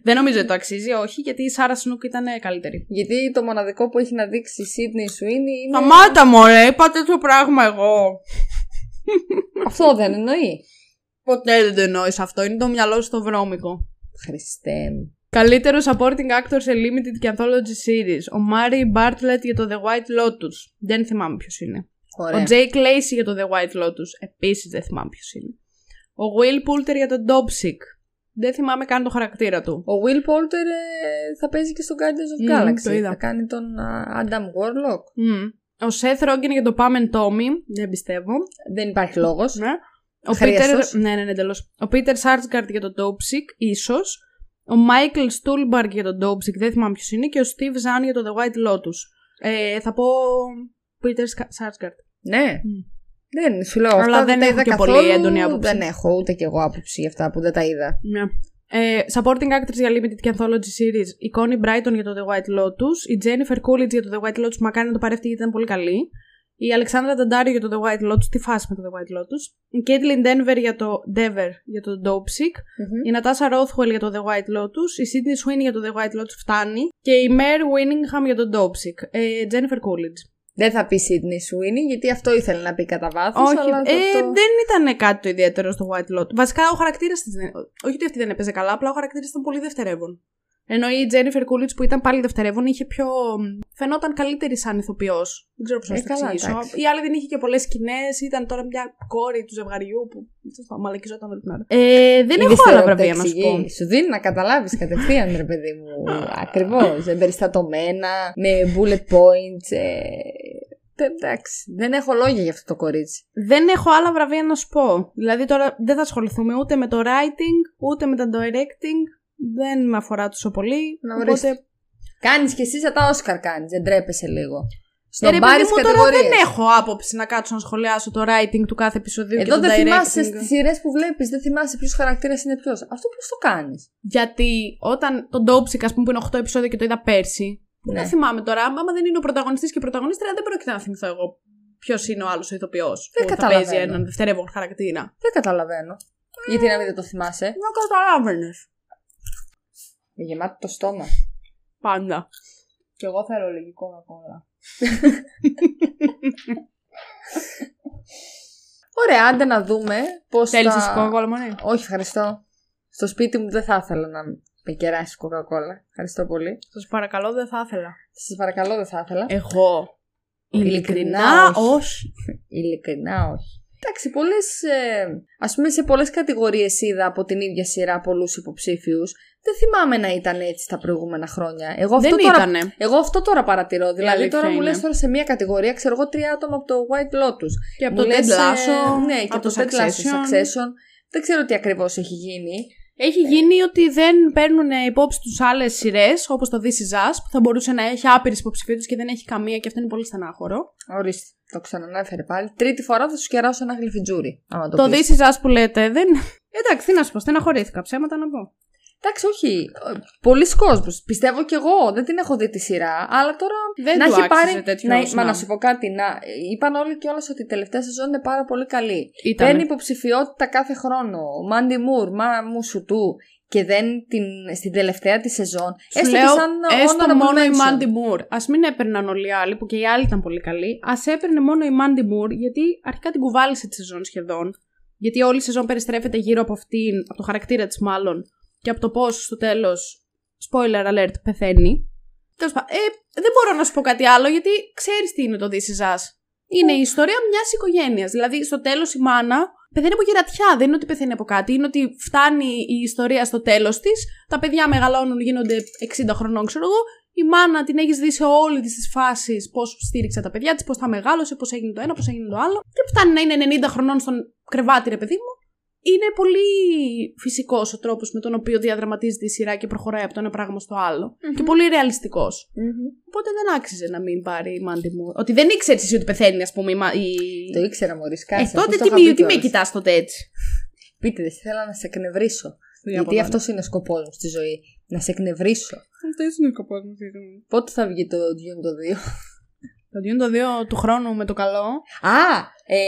Δεν νομίζω ότι το αξίζει, όχι, γιατί η Σάρα Σνουκ ήταν καλύτερη. Γιατί το μοναδικό που έχει να δείξει η Σίντνεϊ Σουίνι είναι. Σταμάτα, μωρέ, είπα τέτοιο πράγμα εγώ. Αυτό δεν εννοεί. Ποτέ δεν το εννοείς αυτό, είναι το μυαλό στο βρώμικο. Χριστέ μου. Καλύτερο supporting actor σε limited και anthology series. Ο Μάρι Μπάρτλετ για το The White Lotus. Δεν θυμάμαι ποιος είναι. Ωραία. Ο Τζέικ Λέισι για το The White Lotus. Επίσης δεν θυμάμαι ποιος είναι. Ο Will Poulter για τον Dopesick. Δεν θυμάμαι καν το χαρακτήρα του. Ο Will Poulter ε, θα παίζει και στο Guardians of mm, Galaxy. Το είδα. Θα κάνει τον uh, Adam Warlock. Mm. Ο Seth Rogen για το Pam and Tommy. Δεν πιστεύω. Δεν υπάρχει λόγος. Ναι. Ο Peter... ναι, ναι, ναι, τελώς. Ο Peter Sarsgaard για τον Dopesick, ίσως. Ο Michael Stuhlbarg για τον Dopesick, δεν θυμάμαι ποιος είναι. Και ο Steve Zahn για το The White Lotus. Ε, θα πω Peter Sarsgaard. Ναι. Mm. Δεν, σου λέω, αλλά δεν, δεν έχω και καθόλου, πολύ έντονη άποψη. Δεν έχω ούτε κι εγώ άποψη για αυτά που δεν τα είδα. Ναι. Ε, supporting actors για limited και anthology series. Η Connie Bryton για το The White Lotus. Η Jennifer Coolidge για το The White Lotus. Μακάρι να το παρέφτει γιατί ήταν πολύ καλή. Η Αλεξάνδρα Ταντάριο για το The White Lotus. Τι φάση με το The White Lotus. Η Caitlin Denver για το Dever, για το Dopesick. Mm-hmm. Η Natasha Rothwell για το The White Lotus. Η Sydney Sweeney για το The White Lotus. Φτάνει. Και η Mare Winningham για το Dopesick. Ε, Jennifer Coolidge. Δεν θα πει Sydney Sweeney, γιατί αυτό ήθελε να πει κατά βάθος. Όχι, αλλά το, ε, το... δεν ήταν κάτι το ιδιαίτερο στο White Lotus. Βασικά ο χαρακτήρας της. Όχι ότι αυτή δεν έπαιζε καλά, απλά ο χαρακτήρας ήταν πολύ δευτερεύον. Ενώ η Jennifer Coolidge που ήταν πάλι δευτερεύον είχε πιο. Φαινόταν καλύτερη σαν ηθοποιός. Δεν ξέρω πώς να ε, το εξηγήσω. Η άλλη δεν είχε και πολλές σκηνές, ήταν τώρα μια κόρη του ζευγαριού που. Μαλακιζόταν όλη την ώρα. Ε, δεν έχω άλλα βραβεία να σου πω. Σου δίνει να καταλάβεις κατευθείαν, ρε παιδί μου. Ακριβώς. Εμπεριστατωμένα, με bullet points. Ε... Εντάξει, δεν έχω λόγια για αυτό το κορίτσι. Δεν έχω άλλα βραβεία να σου πω. Δηλαδή τώρα δεν θα ασχοληθούμε ούτε με το writing, ούτε με το directing. Δεν με αφορά τόσο πολύ. Να οπότε... Κάνεις κι εσύ σαν τα Όσκαρ κάνεις. Δεν τρέπεσαι λίγο. Στον πάρεις κατηγορίες. Δεν έχω άποψη να κάτσω να σχολιάσω το writing του κάθε επεισοδίου. Εδώ και δεν θυμάσαι στις σειρές που βλέπεις. Δεν θυμάσαι ποιος χαρακτήρας είναι ποιος. Αυτό πώς το κάνεις. Γιατί όταν τον Dopesick, ας πούμε, που είναι οκτώ επεισόδια και το είδα πέρσι. Ναι. Δεν θυμάμαι τώρα. Άμα δεν είναι ο πρωταγωνιστής και η πρωταγωνίστρια, δεν πρόκειται να θυμηθώ εγώ ποιος είναι ο άλλος ηθοποιός. Δεν που καταλαβαίνω. Θα παίζει έναν δευτερεύον χαρακτήρα. Δεν καταλαβαίνω. Ε... Γιατί να μην το θυμάσαι. Να καταλάβαινες. Με γεμάτο το στόμα. Πάντα. Κι εγώ θέλω λογικό να κόλλα. Ωραία, άντε να δούμε πώς θα... Θέλεις να κοκακόλα μόνο? Όχι, ευχαριστώ. Στο σπίτι μου δεν θα ήθελα να με κεράσεις κοκακόλα. Ευχαριστώ πολύ. Σας παρακαλώ δεν θα ήθελα. Σας παρακαλώ δεν θα ήθελα. Εγώ. Ειλικρινά όχι. Ειλικρινά όχι. Εντάξει, πολλές, ε, ας πούμε σε πολλές κατηγορίες είδα από την ίδια σειρά πολλούς υποψήφιους. Δεν θυμάμαι να ήταν έτσι τα προηγούμενα χρόνια. Εγώ αυτό, δεν τώρα, ήτανε. Εγώ αυτό τώρα παρατηρώ. Δηλαδή τώρα είναι. Μου λες τώρα σε μία κατηγορία, ξέρω εγώ, τρία άτομα από το White Lotus. Και από μου το Ted Lasso. Ναι, και από το Ted Lasso, Succession. Δεν ξέρω τι ακριβώς έχει γίνει. Έχει γίνει ότι δεν παίρνουν υπόψη τους άλλες σειρές, όπως το This Is Us, που θα μπορούσε να έχει άπειρες υποψηφίους και δεν έχει καμία, και αυτό είναι πολύ στενάχωρο. Ορίστε, το ξανανέφερε πάλι. Τρίτη φορά θα σου κεράσω ένα γλυφιτζούρι. Το, το This Is Us που λέτε, δεν. Εντάξει, τι να σου πω, στεναχωρήθηκα, ψέματα να πω. Εντάξει, όχι. Πολλοί κόσμος. Πιστεύω κι εγώ. Δεν την έχω δει τη σειρά. Αλλά τώρα. Δεν να έχει πάρει. Να... Όσο, μα ναι. Να σου πω κάτι. Να... Είπαν όλοι κιόλας ότι η τελευταία σεζόν είναι πάρα πολύ καλή. Ήτανε. Παίρνει υποψηφιότητα κάθε χρόνο. Μάντι Μουρ, μα μου σου του. Και δεν την... στην τελευταία τη σεζόν. Σου έστω λέω, και σαν έστω μόνο η Μάντι Μουρ. Ας μην έπαιρναν όλοι οι άλλοι, που και οι άλλοι ήταν πολύ καλοί. Ας έπαιρνε μόνο η Μάντι Μουρ, γιατί αρχικά την κουβάλισε τη σεζόν σχεδόν. Γιατί όλη η σεζόν περιστρέφεται γύρω από αυτήν, από το χαρακτήρα της μάλλον. Και από το πώς στο τέλος, spoiler alert, πεθαίνει. Τέλος πάντων, ε, δεν μπορώ να σου πω κάτι άλλο, γιατί ξέρεις τι είναι το This Is Us. Είναι η ιστορία μιας οικογένειας. Δηλαδή, στο τέλος η μάνα πεθαίνει από γερατιά. Δεν είναι ότι πεθαίνει από κάτι. Είναι ότι φτάνει η ιστορία στο τέλος της. Τα παιδιά μεγαλώνουν, γίνονται εξήντα χρονών, ξέρω εγώ. Η μάνα την έχεις δει σε όλη τις φάσεις, πώς στήριξε τα παιδιά της, πώς τα μεγάλωσε, πώς έγινε το ένα, πώς έγινε το άλλο. Και φτάνει να είναι ενενήντα χρονών στον κρεβάτι, ρε παιδί μου. Είναι πολύ φυσικός ο τρόπος με τον οποίο διαδραματίζεται η σειρά και προχωράει από το ένα πράγμα στο άλλο. Mm-hmm. Και πολύ ρεαλιστικός. Mm-hmm. Οπότε δεν άξιζε να μην πάρει η Μάντι μου. Ότι δεν ήξερες εσύ ότι πεθαίνει, ας πούμε. Η... Το ήξερα, μωρής, κάτι. Ε, τότε τι, μη, τι με κοιτάς τότε έτσι. Πείτε, δεν θέλω να σε εκνευρίσω. Γιατί αυτός είναι ο σκοπός μου στη ζωή. Να σε εκνευρίσω. Αυτό είναι ο σκοπός μου στη ζωή. Πότε θα βγει το Dune το δύο. Το Dune το δύο του χρόνου με το καλό. Α, ε,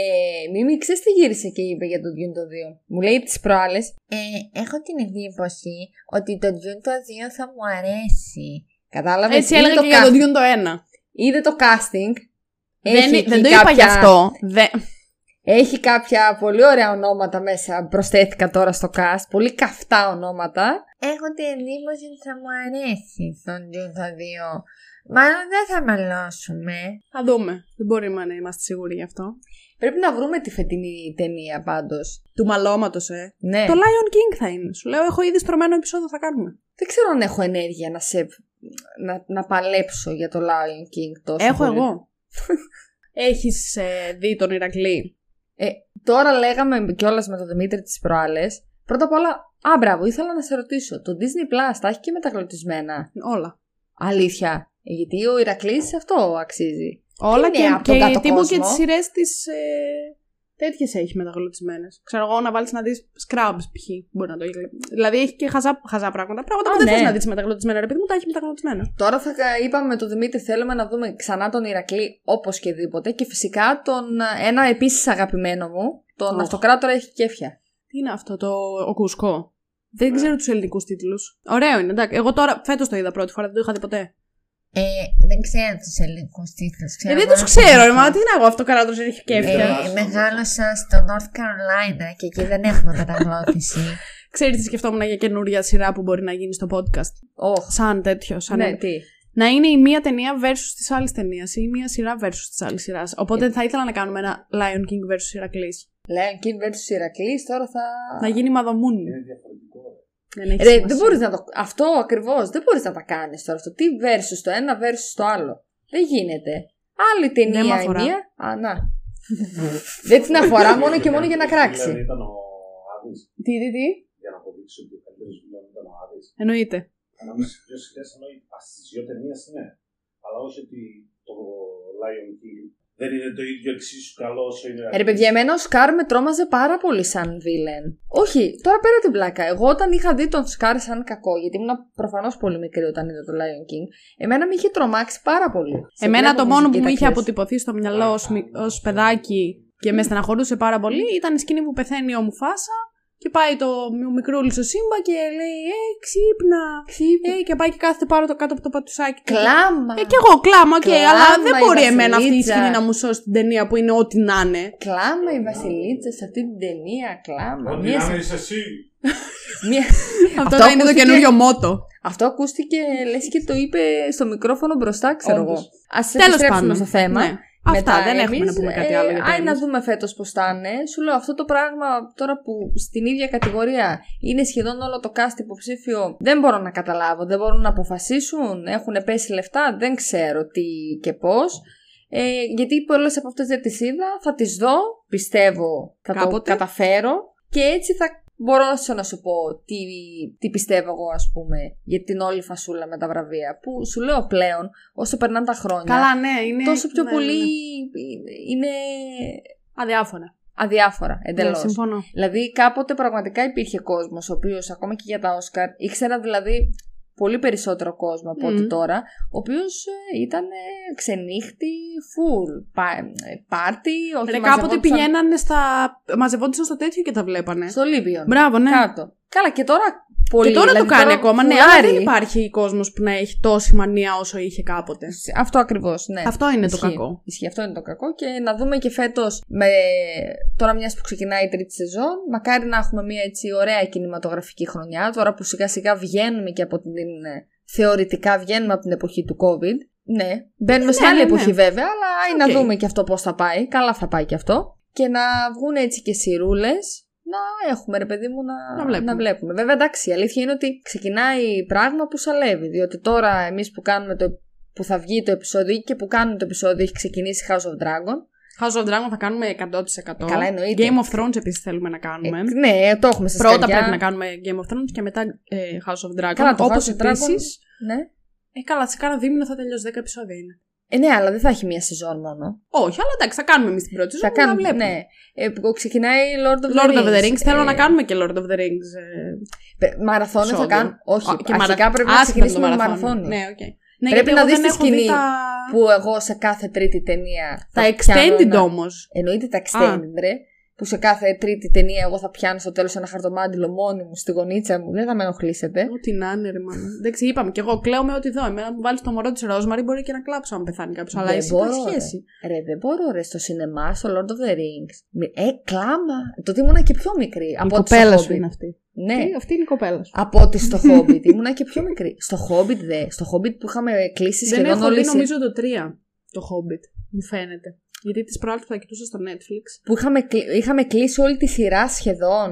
Μίμη, ξέρεις τι γύρισε και είπε για το Dune το δύο. Μου λέει τις προάλλες. Ε, έχω την εντύπωση ότι το Dune το δύο θα μου αρέσει. Κατάλαβες. Έτσι έλεγα και για το Dune το ένα. Είδε το casting. Δεν, δεν το είπα κάποια... γι' αυτό. Δε... Έχει κάποια πολύ ωραία ονόματα μέσα. Προσθέθηκα τώρα στο cast. Πολύ καυτά ονόματα. Έχω την εντύπωση ότι θα μου αρέσει το Dune το δύο. Μάλλον δεν θα μαλώσουμε. Θα δούμε. Δεν μπορούμε να είμαστε σίγουροι γι' αυτό. Πρέπει να βρούμε τη φετινή ταινία πάντως. Του μαλώματος, ε. Ναι. Το Lion King θα είναι. Σου λέω, έχω ήδη στρωμένο επεισόδιο, θα κάνουμε. Δεν ξέρω αν έχω ενέργεια να, σε... να, να παλέψω για το Lion King τόσο. Έχω πολύ. Εγώ. Έχεις ε, δει τον Ηρακλή. Ε, τώρα λέγαμε κιόλας με τον Δημήτρη τις προάλλες. Πρώτα απ' όλα, α, μπράβο, ήθελα να σε ρωτήσω. Το Disney Plus τα έχει και μεταγλωτισμένα. Όλα. Αλήθεια. Γιατί ο Ηρακλής αυτό αξίζει. Όλα και, και, και η τύπου και τις σειρές της ε, τέτοιες έχει μεταγλωτισμένες. Ξέρω εγώ να βάλεις να δεις Scrubs π.χ. Μπορεί να το έχει. Δηλαδή έχει και χαζά, χαζά πράγματα. Πράγματα που ναι. Δεν θες να δεις μεταγλωτισμένα. Ρε παιδί μου, τα έχει μεταγλωτισμένα. Τώρα θα είπαμε με τον Δημήτρη θέλουμε να δούμε ξανά τον Ηρακλή όπως και δίποτε. Και φυσικά τον, ένα επίσης αγαπημένο μου, τον oh. Αυτοκράτορα έχει κέφια. Τι είναι αυτό το ο Κουσκό. Δεν ξέρω τους ελληνικούς τίτλους. Ωραίο είναι, εντάξει. Εγώ τώρα φέτος το είδα πρώτη φορά, δεν το είχα δει ποτέ. Ε, δεν ξέρω τους ελληνικούς τίτλους. Ε, δεν τους ξέρω, μα τι είναι εγώ αυτό καράτος έχει κέφια. Ε, μεγάλωσα στο North Carolina και εκεί δεν έχουμε μεταγλώτηση. Ξέρεις τι σκεφτόμουν για καινούρια σειρά που μπορεί να γίνει στο podcast. Oh. Σαν τέτοιο, σαν ναι, τι. Να είναι η μία ταινία versus της άλλης ταινίας ή η μία σειρά versus της άλλης σειράς. Οπότε θα ήθελα να κάνουμε ένα Lion King versus Ηρακλής. Lion King versus Ηρακλής, τώρα θα. Να γίνει μαδομούν. Είναι διαφορετικό. Δεν, Ρε, δεν μπορείς να το... Αυτό ακριβώς δεν μπορείς να τα κάνεις τώρα. Αυτό. Τι versus το ένα versus το άλλο. Δεν γίνεται. Άλλη ταινία ναι, η μία. Α, να. Δεν την αφορά μόνο και μόνο για να κράξει. Δηλαδή ήταν ο Άδης. Τι, τι, τι. Για να αποδείξω ότι ο καλύτερος δηλαδή ήταν ο Άδης. Εννοείται. Ανάμεσα στις δύο σειρές εννοεί στις δύο ταινίες ναι. Αλλά όχι ότι το Lion King δεν είναι το ίδιο εξίσου καλό όσο είναι. Ρε παιδιά, εμένα ο Σκάρ με τρόμαζε πάρα πολύ σαν βίλεν. Όχι, τώρα πέρα την πλάκα. Εγώ όταν είχα δει τον Σκάρ σαν κακό, γιατί ήμουν προφανώς πολύ μικρή όταν είδα το Lion King, εμένα με είχε τρομάξει πάρα πολύ. Σε εμένα το μόνο που μου είχε αποτυπωθεί στο μυαλό ως, ως παιδάκι και με στεναχωρούσε πάρα πολύ ήταν η σκηνή που πεθαίνει ο Μουφάσα και πάει το μικρούλι στο Σύμπα και λέει «Ε, ξύπνα, ξύπνα». Ε, και πάει και κάθεται πάρω το κάτω από το πατουσάκι. Κλάμα. Ε, και εγώ κλάμα, okay, κλάμα αλλά δεν μπορεί εμένα αυτή η σκηνή να μου σώσει την ταινία που είναι ό,τι να είναι. Κλάμα η Βασιλίτσα σε αυτή την ταινία, κλάμα. Ό,τι να είναι εσύ. Αυτό να είναι το καινούριο μότο. Αυτό ακούστηκε, λες και το είπε στο μικρόφωνο μπροστά, ξέρω εγώ. Ας επιστρέψουμε στο θέμα. Αυτά, μετά, δεν εμείς, έχουμε να πούμε κάτι ε, άλλο. Άι να δούμε φέτος πώς θα είναι. Σου λέω αυτό το πράγμα τώρα που στην ίδια κατηγορία είναι σχεδόν όλο το cast υποψήφιο. Δεν μπορώ να καταλάβω, δεν μπορούν να αποφασίσουν. Έχουν πέσει λεφτά, δεν ξέρω τι και πώς. Ε, γιατί πολλές από αυτές δεν τις είδα. Θα τις δω, πιστεύω θα κάποτε. Το καταφέρω και έτσι θα μπορώ να σου πω τι, τι πιστεύω εγώ, ας πούμε, για την όλη φασούλα με τα βραβεία. Που σου λέω πλέον, όσο περνάνε τα χρόνια. Καλά, ναι, είναι. Τόσο πιο ναι, πολύ. Ναι. Είναι. Αδιάφορα. αδιάφορα εντελώς. Yeah, συμφωνώ. Δηλαδή κάποτε πραγματικά υπήρχε κόσμος ο οποίος ακόμα και για τα Όσκαρ ήξερα δηλαδή πολύ περισσότερο κόσμο από mm. ό,τι τώρα, ο οποίος ε, ήταν ε, ξενύχτη, full πάρτι. Ε, κάποτε πηγαίνανε στα. Μαζευόντουσαν στα τέτοια και τα βλέπανε. Στο Λίβιον. Μπράβο, ναι. Κάτω. Καλά, και τώρα. Πολύ, και τώρα δηλαδή, το κάνει τώρα ακόμα. Ναι, αλλά δεν υπάρχει κόσμος που να έχει τόση μανία όσο είχε κάποτε. Αυτό ακριβώς, ναι. Αυτό είναι Ισχύει. το κακό. Ισχύει, αυτό είναι το κακό. Και να δούμε και φέτος, με... τώρα μιας που ξεκινάει η τρίτη σεζόν, μακάρι να έχουμε μια έτσι ωραία κινηματογραφική χρονιά. Τώρα που σιγά σιγά βγαίνουμε και από την. Θεωρητικά βγαίνουμε από την εποχή του COVID. Ναι, μπαίνουμε ναι, σε άλλη ναι, εποχή ναι. βέβαια, αλλά okay. να δούμε και αυτό πώς θα πάει. Καλά θα πάει και αυτό. Και να βγουν έτσι και σειρούλες. Να έχουμε ρε παιδί μου να, να, βλέπουμε. να βλέπουμε. Βέβαια εντάξει, η αλήθεια είναι ότι ξεκινάει πράγμα που σαλεύει. Διότι τώρα εμείς που, κάνουμε το, που θα βγει το επεισόδιο και που κάνουμε το επεισόδιο έχει ξεκινήσει House of Dragon. House of Dragon θα κάνουμε εκατό τοις εκατό. Καλά εννοείται. Game of Thrones επίσης θέλουμε να κάνουμε. Ε, ναι, το έχουμε σε σκαριά. Πρώτα πρέπει να κάνουμε Game of Thrones και μετά ε, House of Dragon. Καλά, το όπως House of επίσης, Dragon, ναι. Ε, καλά, σε κάνα δίμηνο θα τελειώσει δέκα επεισόδια είναι. Ε, ναι, αλλά δεν θα έχει μία σεζόν μόνο. Όχι, αλλά εντάξει, θα κάνουμε εμείς την πρώτη σεζόν. Θα κάνουμε, να βλέπουμε. Ναι. Ε, ξεκινάει Lord of the Lord Rings. Lord of the Rings, ε... θέλω να κάνουμε και Lord of the Rings. Ε... Μαραθώνες θα κάνουμε. Όχι, Α, και αρχικά μαρα... πρέπει να ξεκινήσουμε με μαραθώνες. Ναι, okay. ναι, πρέπει να δεις τη σκηνή τα... που εγώ σε κάθε τρίτη ταινία. Τα extended να... όμως. Εννοείται τα extended, ρε. Που σε κάθε τρίτη ταινία εγώ θα πιάνω στο τέλος ένα χαρτομάντιλο μόνη μου στη γωνίτσα μου. Δεν θα με ενοχλήσετε. Ό,τι να είναι, ρε μάνα. Εντάξει, είπαμε κι εγώ, κλαίω με ό,τι δω. Εμένα μου βάλει το μωρό τη Ρόσμαρη, μπορεί και να κλάψω αν πεθάνει κάποιο. Αλλά εσύ δεν σχέση. Ρε, δεν μπορώ, ρε, στο σινεμά, στο Lord of the Rings. Ε, κλάμα. Το τι ήμουν και πιο μικρή. Η από κοπέλα σου είναι αυτή. Ναι, τι, αυτή είναι η κοπέλα σου. Από ότι στο Hobbit ήμουν και πιο μικρή. Στο Hobbit δε. Στο Hobbit που είχαμε κλείσει σχεδόν όλες. Δεν έχω δει, νομίζω το τρία το Hobbit, μου φαίνεται. Γιατί τις προάλλες θα κοιτούσα στο Netflix. Που είχαμε, είχαμε κλείσει όλη τη σειρά σχεδόν.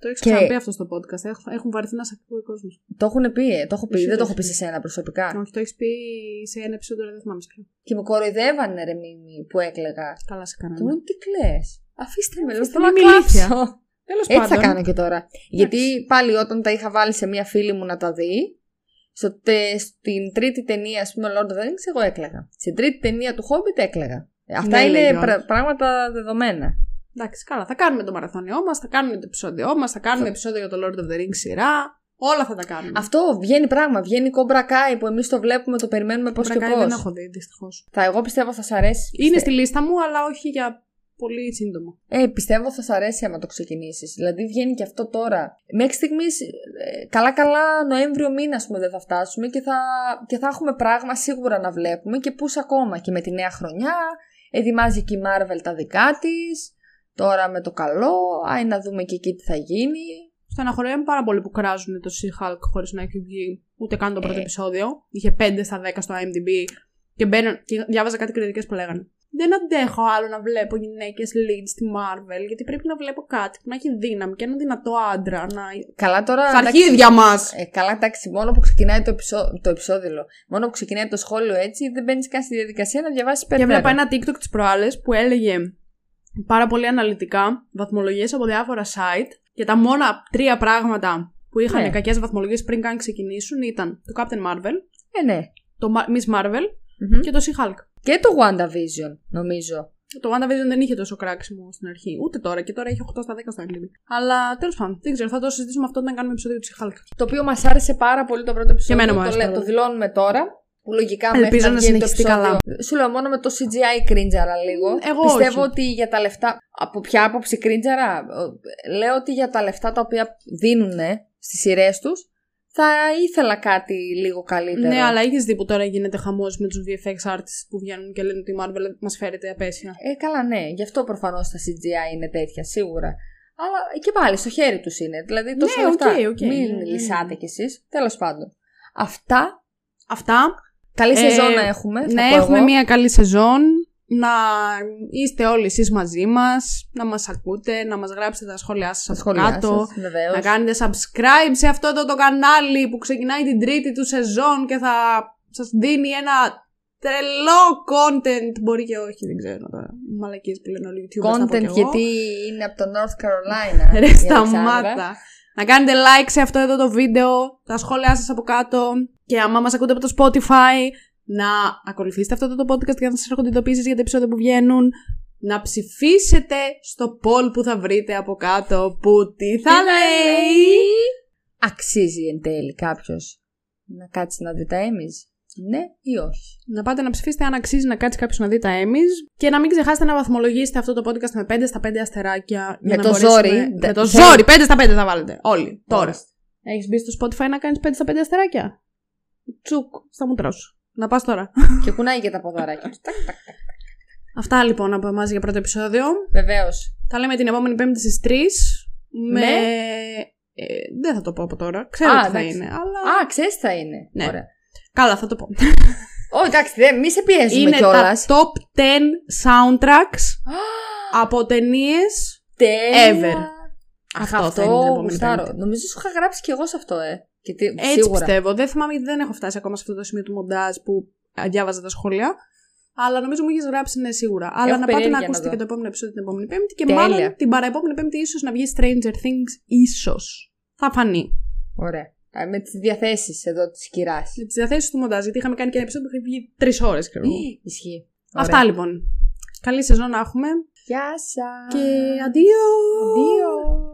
Το έχεις ξαναπεί αυτό στο podcast. Έχουν, έχουν βαρεθεί να σε ακούει ο κόσμος. Το έχουν πει, ε, το έχω πει. Εσύ δεν το έχω πει σε σένα προσωπικά. Όχι, το έχεις πει σε ένα επεισόδιο, δεν θυμάμαι πια. Και με κοροϊδεύανε ρε μήνυ που έκλαιγα. Καλά σε κανένα. Του λέω τι κλαις. Αφήστε με, λέω θέλω να κλάψω. Έτσι θα κάνω και τώρα. Γιατί πάλι όταν τα είχα βάλει σε μία φίλη μου να τα δει. Στο, τε, στην τρίτη ταινία, ας πούμε, Lord of the Rings, εγώ έκλαιγα. Στην τρίτη ταινία του Hobbit έκλαιγα. Αυτά ναι, είναι πρα, πράγματα δεδομένα. Εντάξει, καλά. Θα κάνουμε το μαραθώνιό μας, θα κάνουμε το επεισόδιό μας, θα κάνουμε επεισόδιο για το Lord of the Rings σειρά. Όλα θα τα κάνουμε. Αυτό βγαίνει πράγμα. Βγαίνει Cobra Kai που εμείς το βλέπουμε, το περιμένουμε πώς και πώς. Δεν έχω δει, δυστυχώς. Θα, εγώ πιστεύω θα σ' αρέσει. Είναι στη λίστα μου, αλλά όχι για πολύ σύντομα. Ε, πιστεύω θα σ' αρέσει άμα το ξεκινήσεις. Δηλαδή βγαίνει και αυτό τώρα. Μέχρι στιγμής, καλά-καλά, Νοέμβριο μήνα, ας πούμε, δεν θα φτάσουμε και θα, και θα έχουμε πράγμα σίγουρα να βλέπουμε και πού ακόμα και με τη νέα χρονιά. Ετοιμάζει και η Marvel τα δικά της. Τώρα με το καλό. Άι να δούμε και εκεί τι θα γίνει. Στεναχωρέαμε πάρα πολύ που κράζουν το She-Hulk χωρίς να έχει βγει ούτε καν το πρώτο ε. επεισόδιο. Είχε πέντε στα δέκα στο IMDb. Και, μπαίνουν, και διάβαζα κάτι κριτικές που λέγανε. Δεν αντέχω άλλο να βλέπω γυναίκες lead στη Marvel. Γιατί πρέπει να βλέπω κάτι που να έχει δύναμη και έναν δυνατό άντρα. Να... Καλά τώρα. Στα αρχίδια μας! Ε, καλά, εντάξει, μόνο που ξεκινάει το, επεισο... το επεισόδιο. Μόνο που ξεκινάει το σχόλιο έτσι, δεν μπαίνεις καν στη διαδικασία να διαβάσεις περίπου. Και έβλεπα ένα TikTok τις προάλλες που έλεγε πάρα πολύ αναλυτικά βαθμολογίες από διάφορα site. Και τα μόνα τρία πράγματα που είχαν ναι. κακές βαθμολογίες πριν καν ξεκινήσουν ήταν το Captain Marvel, ε, ναι. το Miss Marvel mm-hmm. και το She-Hulk. Και το WandaVision, νομίζω. Το WandaVision δεν είχε τόσο κράξιμο στην αρχή. Ούτε τώρα, και τώρα είχε οκτώ στα δέκα στο Αγγλίδι. Αλλά τέλος πάντων, δεν ξέρω, θα το συζητήσουμε αυτό όταν κάνουμε επεισόδιο του She-Hulk. Το οποίο μας άρεσε πάρα πολύ το πρώτο επεισόδιο. Και εμένα το, το δηλώνουμε τώρα. Που λογικά ελπίζω να συνεχιστεί καλά. Σου λέω μόνο με το σι τζι άι κρίντζαρα λίγο. Εγώ πιστεύω όχι. ότι για τα λεφτά. Από ποια άποψη κρίντζαρα? Λέω ότι για τα λεφτά τα οποία δίνουν στις σειρές τους. Θα ήθελα κάτι λίγο καλύτερο. Ναι, αλλά έχεις δει που τώρα γίνεται χαμός με τους βι εφ εξ artists που βγαίνουν και λένε ότι η Marvel μας φέρεται απέσια. Ε, καλά, ναι. Γι' αυτό προφανώς τα σι τζι άι είναι τέτοια, σίγουρα. Αλλά και πάλι στο χέρι τους είναι. Δηλαδή τόσο ναι, λεφτά. Okay, okay. Μην mm. λυσάτε κι εσείς. Τέλος πάντων. Αυτά. Αυτά. Καλή ε, σεζόν να έχουμε. Ναι, έχουμε εγώ. μια καλή σεζόν. Να είστε όλοι εσείς μαζί μας, να μας ακούτε, να μας γράψετε τα σχόλιά σας από κάτω, σας, να κάνετε subscribe σε αυτό το, το κανάλι που ξεκινάει την τρίτη του σεζόν και θα σας δίνει ένα τρελό content, μπορεί και όχι, δεν ξέρω τώρα, μαλακίες που λένε όλοι YouTubers, θα πω κι εγώ. Content γιατί είναι από το North Carolina. Ρε σταμάτα. Να κάνετε like σε αυτό εδώ το βίντεο, τα σχόλιά σας από κάτω και άμα μας ακούτε από το Spotify... Να ακολουθήσετε αυτό το podcast για να σας έρχονται ειδοποιήσεις για τα επεισόδια που βγαίνουν. να ψηφίσετε στο poll που θα βρείτε από κάτω, που τι θα λέει. Αξίζει εν τέλει κάποιος να κάτσει να δει τα Emmys, ναι ή όχι. Να πάτε να ψηφίσετε αν αξίζει να κάτσει κάποιος να δει τα Emmys. Και να μην ξεχάσετε να βαθμολογήσετε αυτό το podcast με πέντε στα πέντε αστεράκια. Με για το να ζόρι. Με δε... το ζόρι, πέντε στα πέντε θα βάλετε. Όλοι. Τώρα. Έχεις μπει στο Spotify να κάνεις πέντε στα πέντε αστεράκια. Τσουκ, στα μούτρα σου. Να πας τώρα. Και κουνάει και τα ποδαράκια. Αυτά λοιπόν από εμάς για πρώτο επεισόδιο. Βεβαίως. Θα λέμε την επόμενη Πέμπτη στις τρεις. Με. με... Ε, δεν θα το πω από τώρα. Ξέρω Α, τι θα είναι. Αλλά... Α, ξέρεις τι θα είναι. Ναι. Ωραία. Καλά, θα το πω. Ω, εντάξει, δε, μη σε πιέζουμε κιόλας. Είναι τα top δέκα soundtracks από ταινίες ever. Αχ, αυτό γουστάρω. Νομίζω σου είχα γράψει κι εγώ σε αυτό, ε. Και τι, έτσι σίγουρα. Πιστεύω. Δεν θυμάμαι γιατί δεν έχω φτάσει ακόμα σε αυτό το σημείο του μοντάζ που διάβαζα τα σχόλια. Αλλά νομίζω μου έχεις γράψει, ναι, σίγουρα. Έχω αλλά να πάτε να ακούσετε και το επόμενο επεισόδιο την επόμενη Πέμπτη και τέλεια. Μάλλον την παραεπόμενη Πέμπτη ίσως να βγει Stranger Things, ίσως. Θα φανεί. Ωραία. Με τις διαθέσεις εδώ της κυράς. Με τις διαθέσεις του μοντάζ. Γιατί είχαμε κάνει και ένα επεισόδιο που είχε βγει τρεις ώρες, ξέρω. Ισχύει. Αυτά λοιπόν. Καλή σεζόν να έχουμε. Γεια σας. Και αντίο. Αντίο.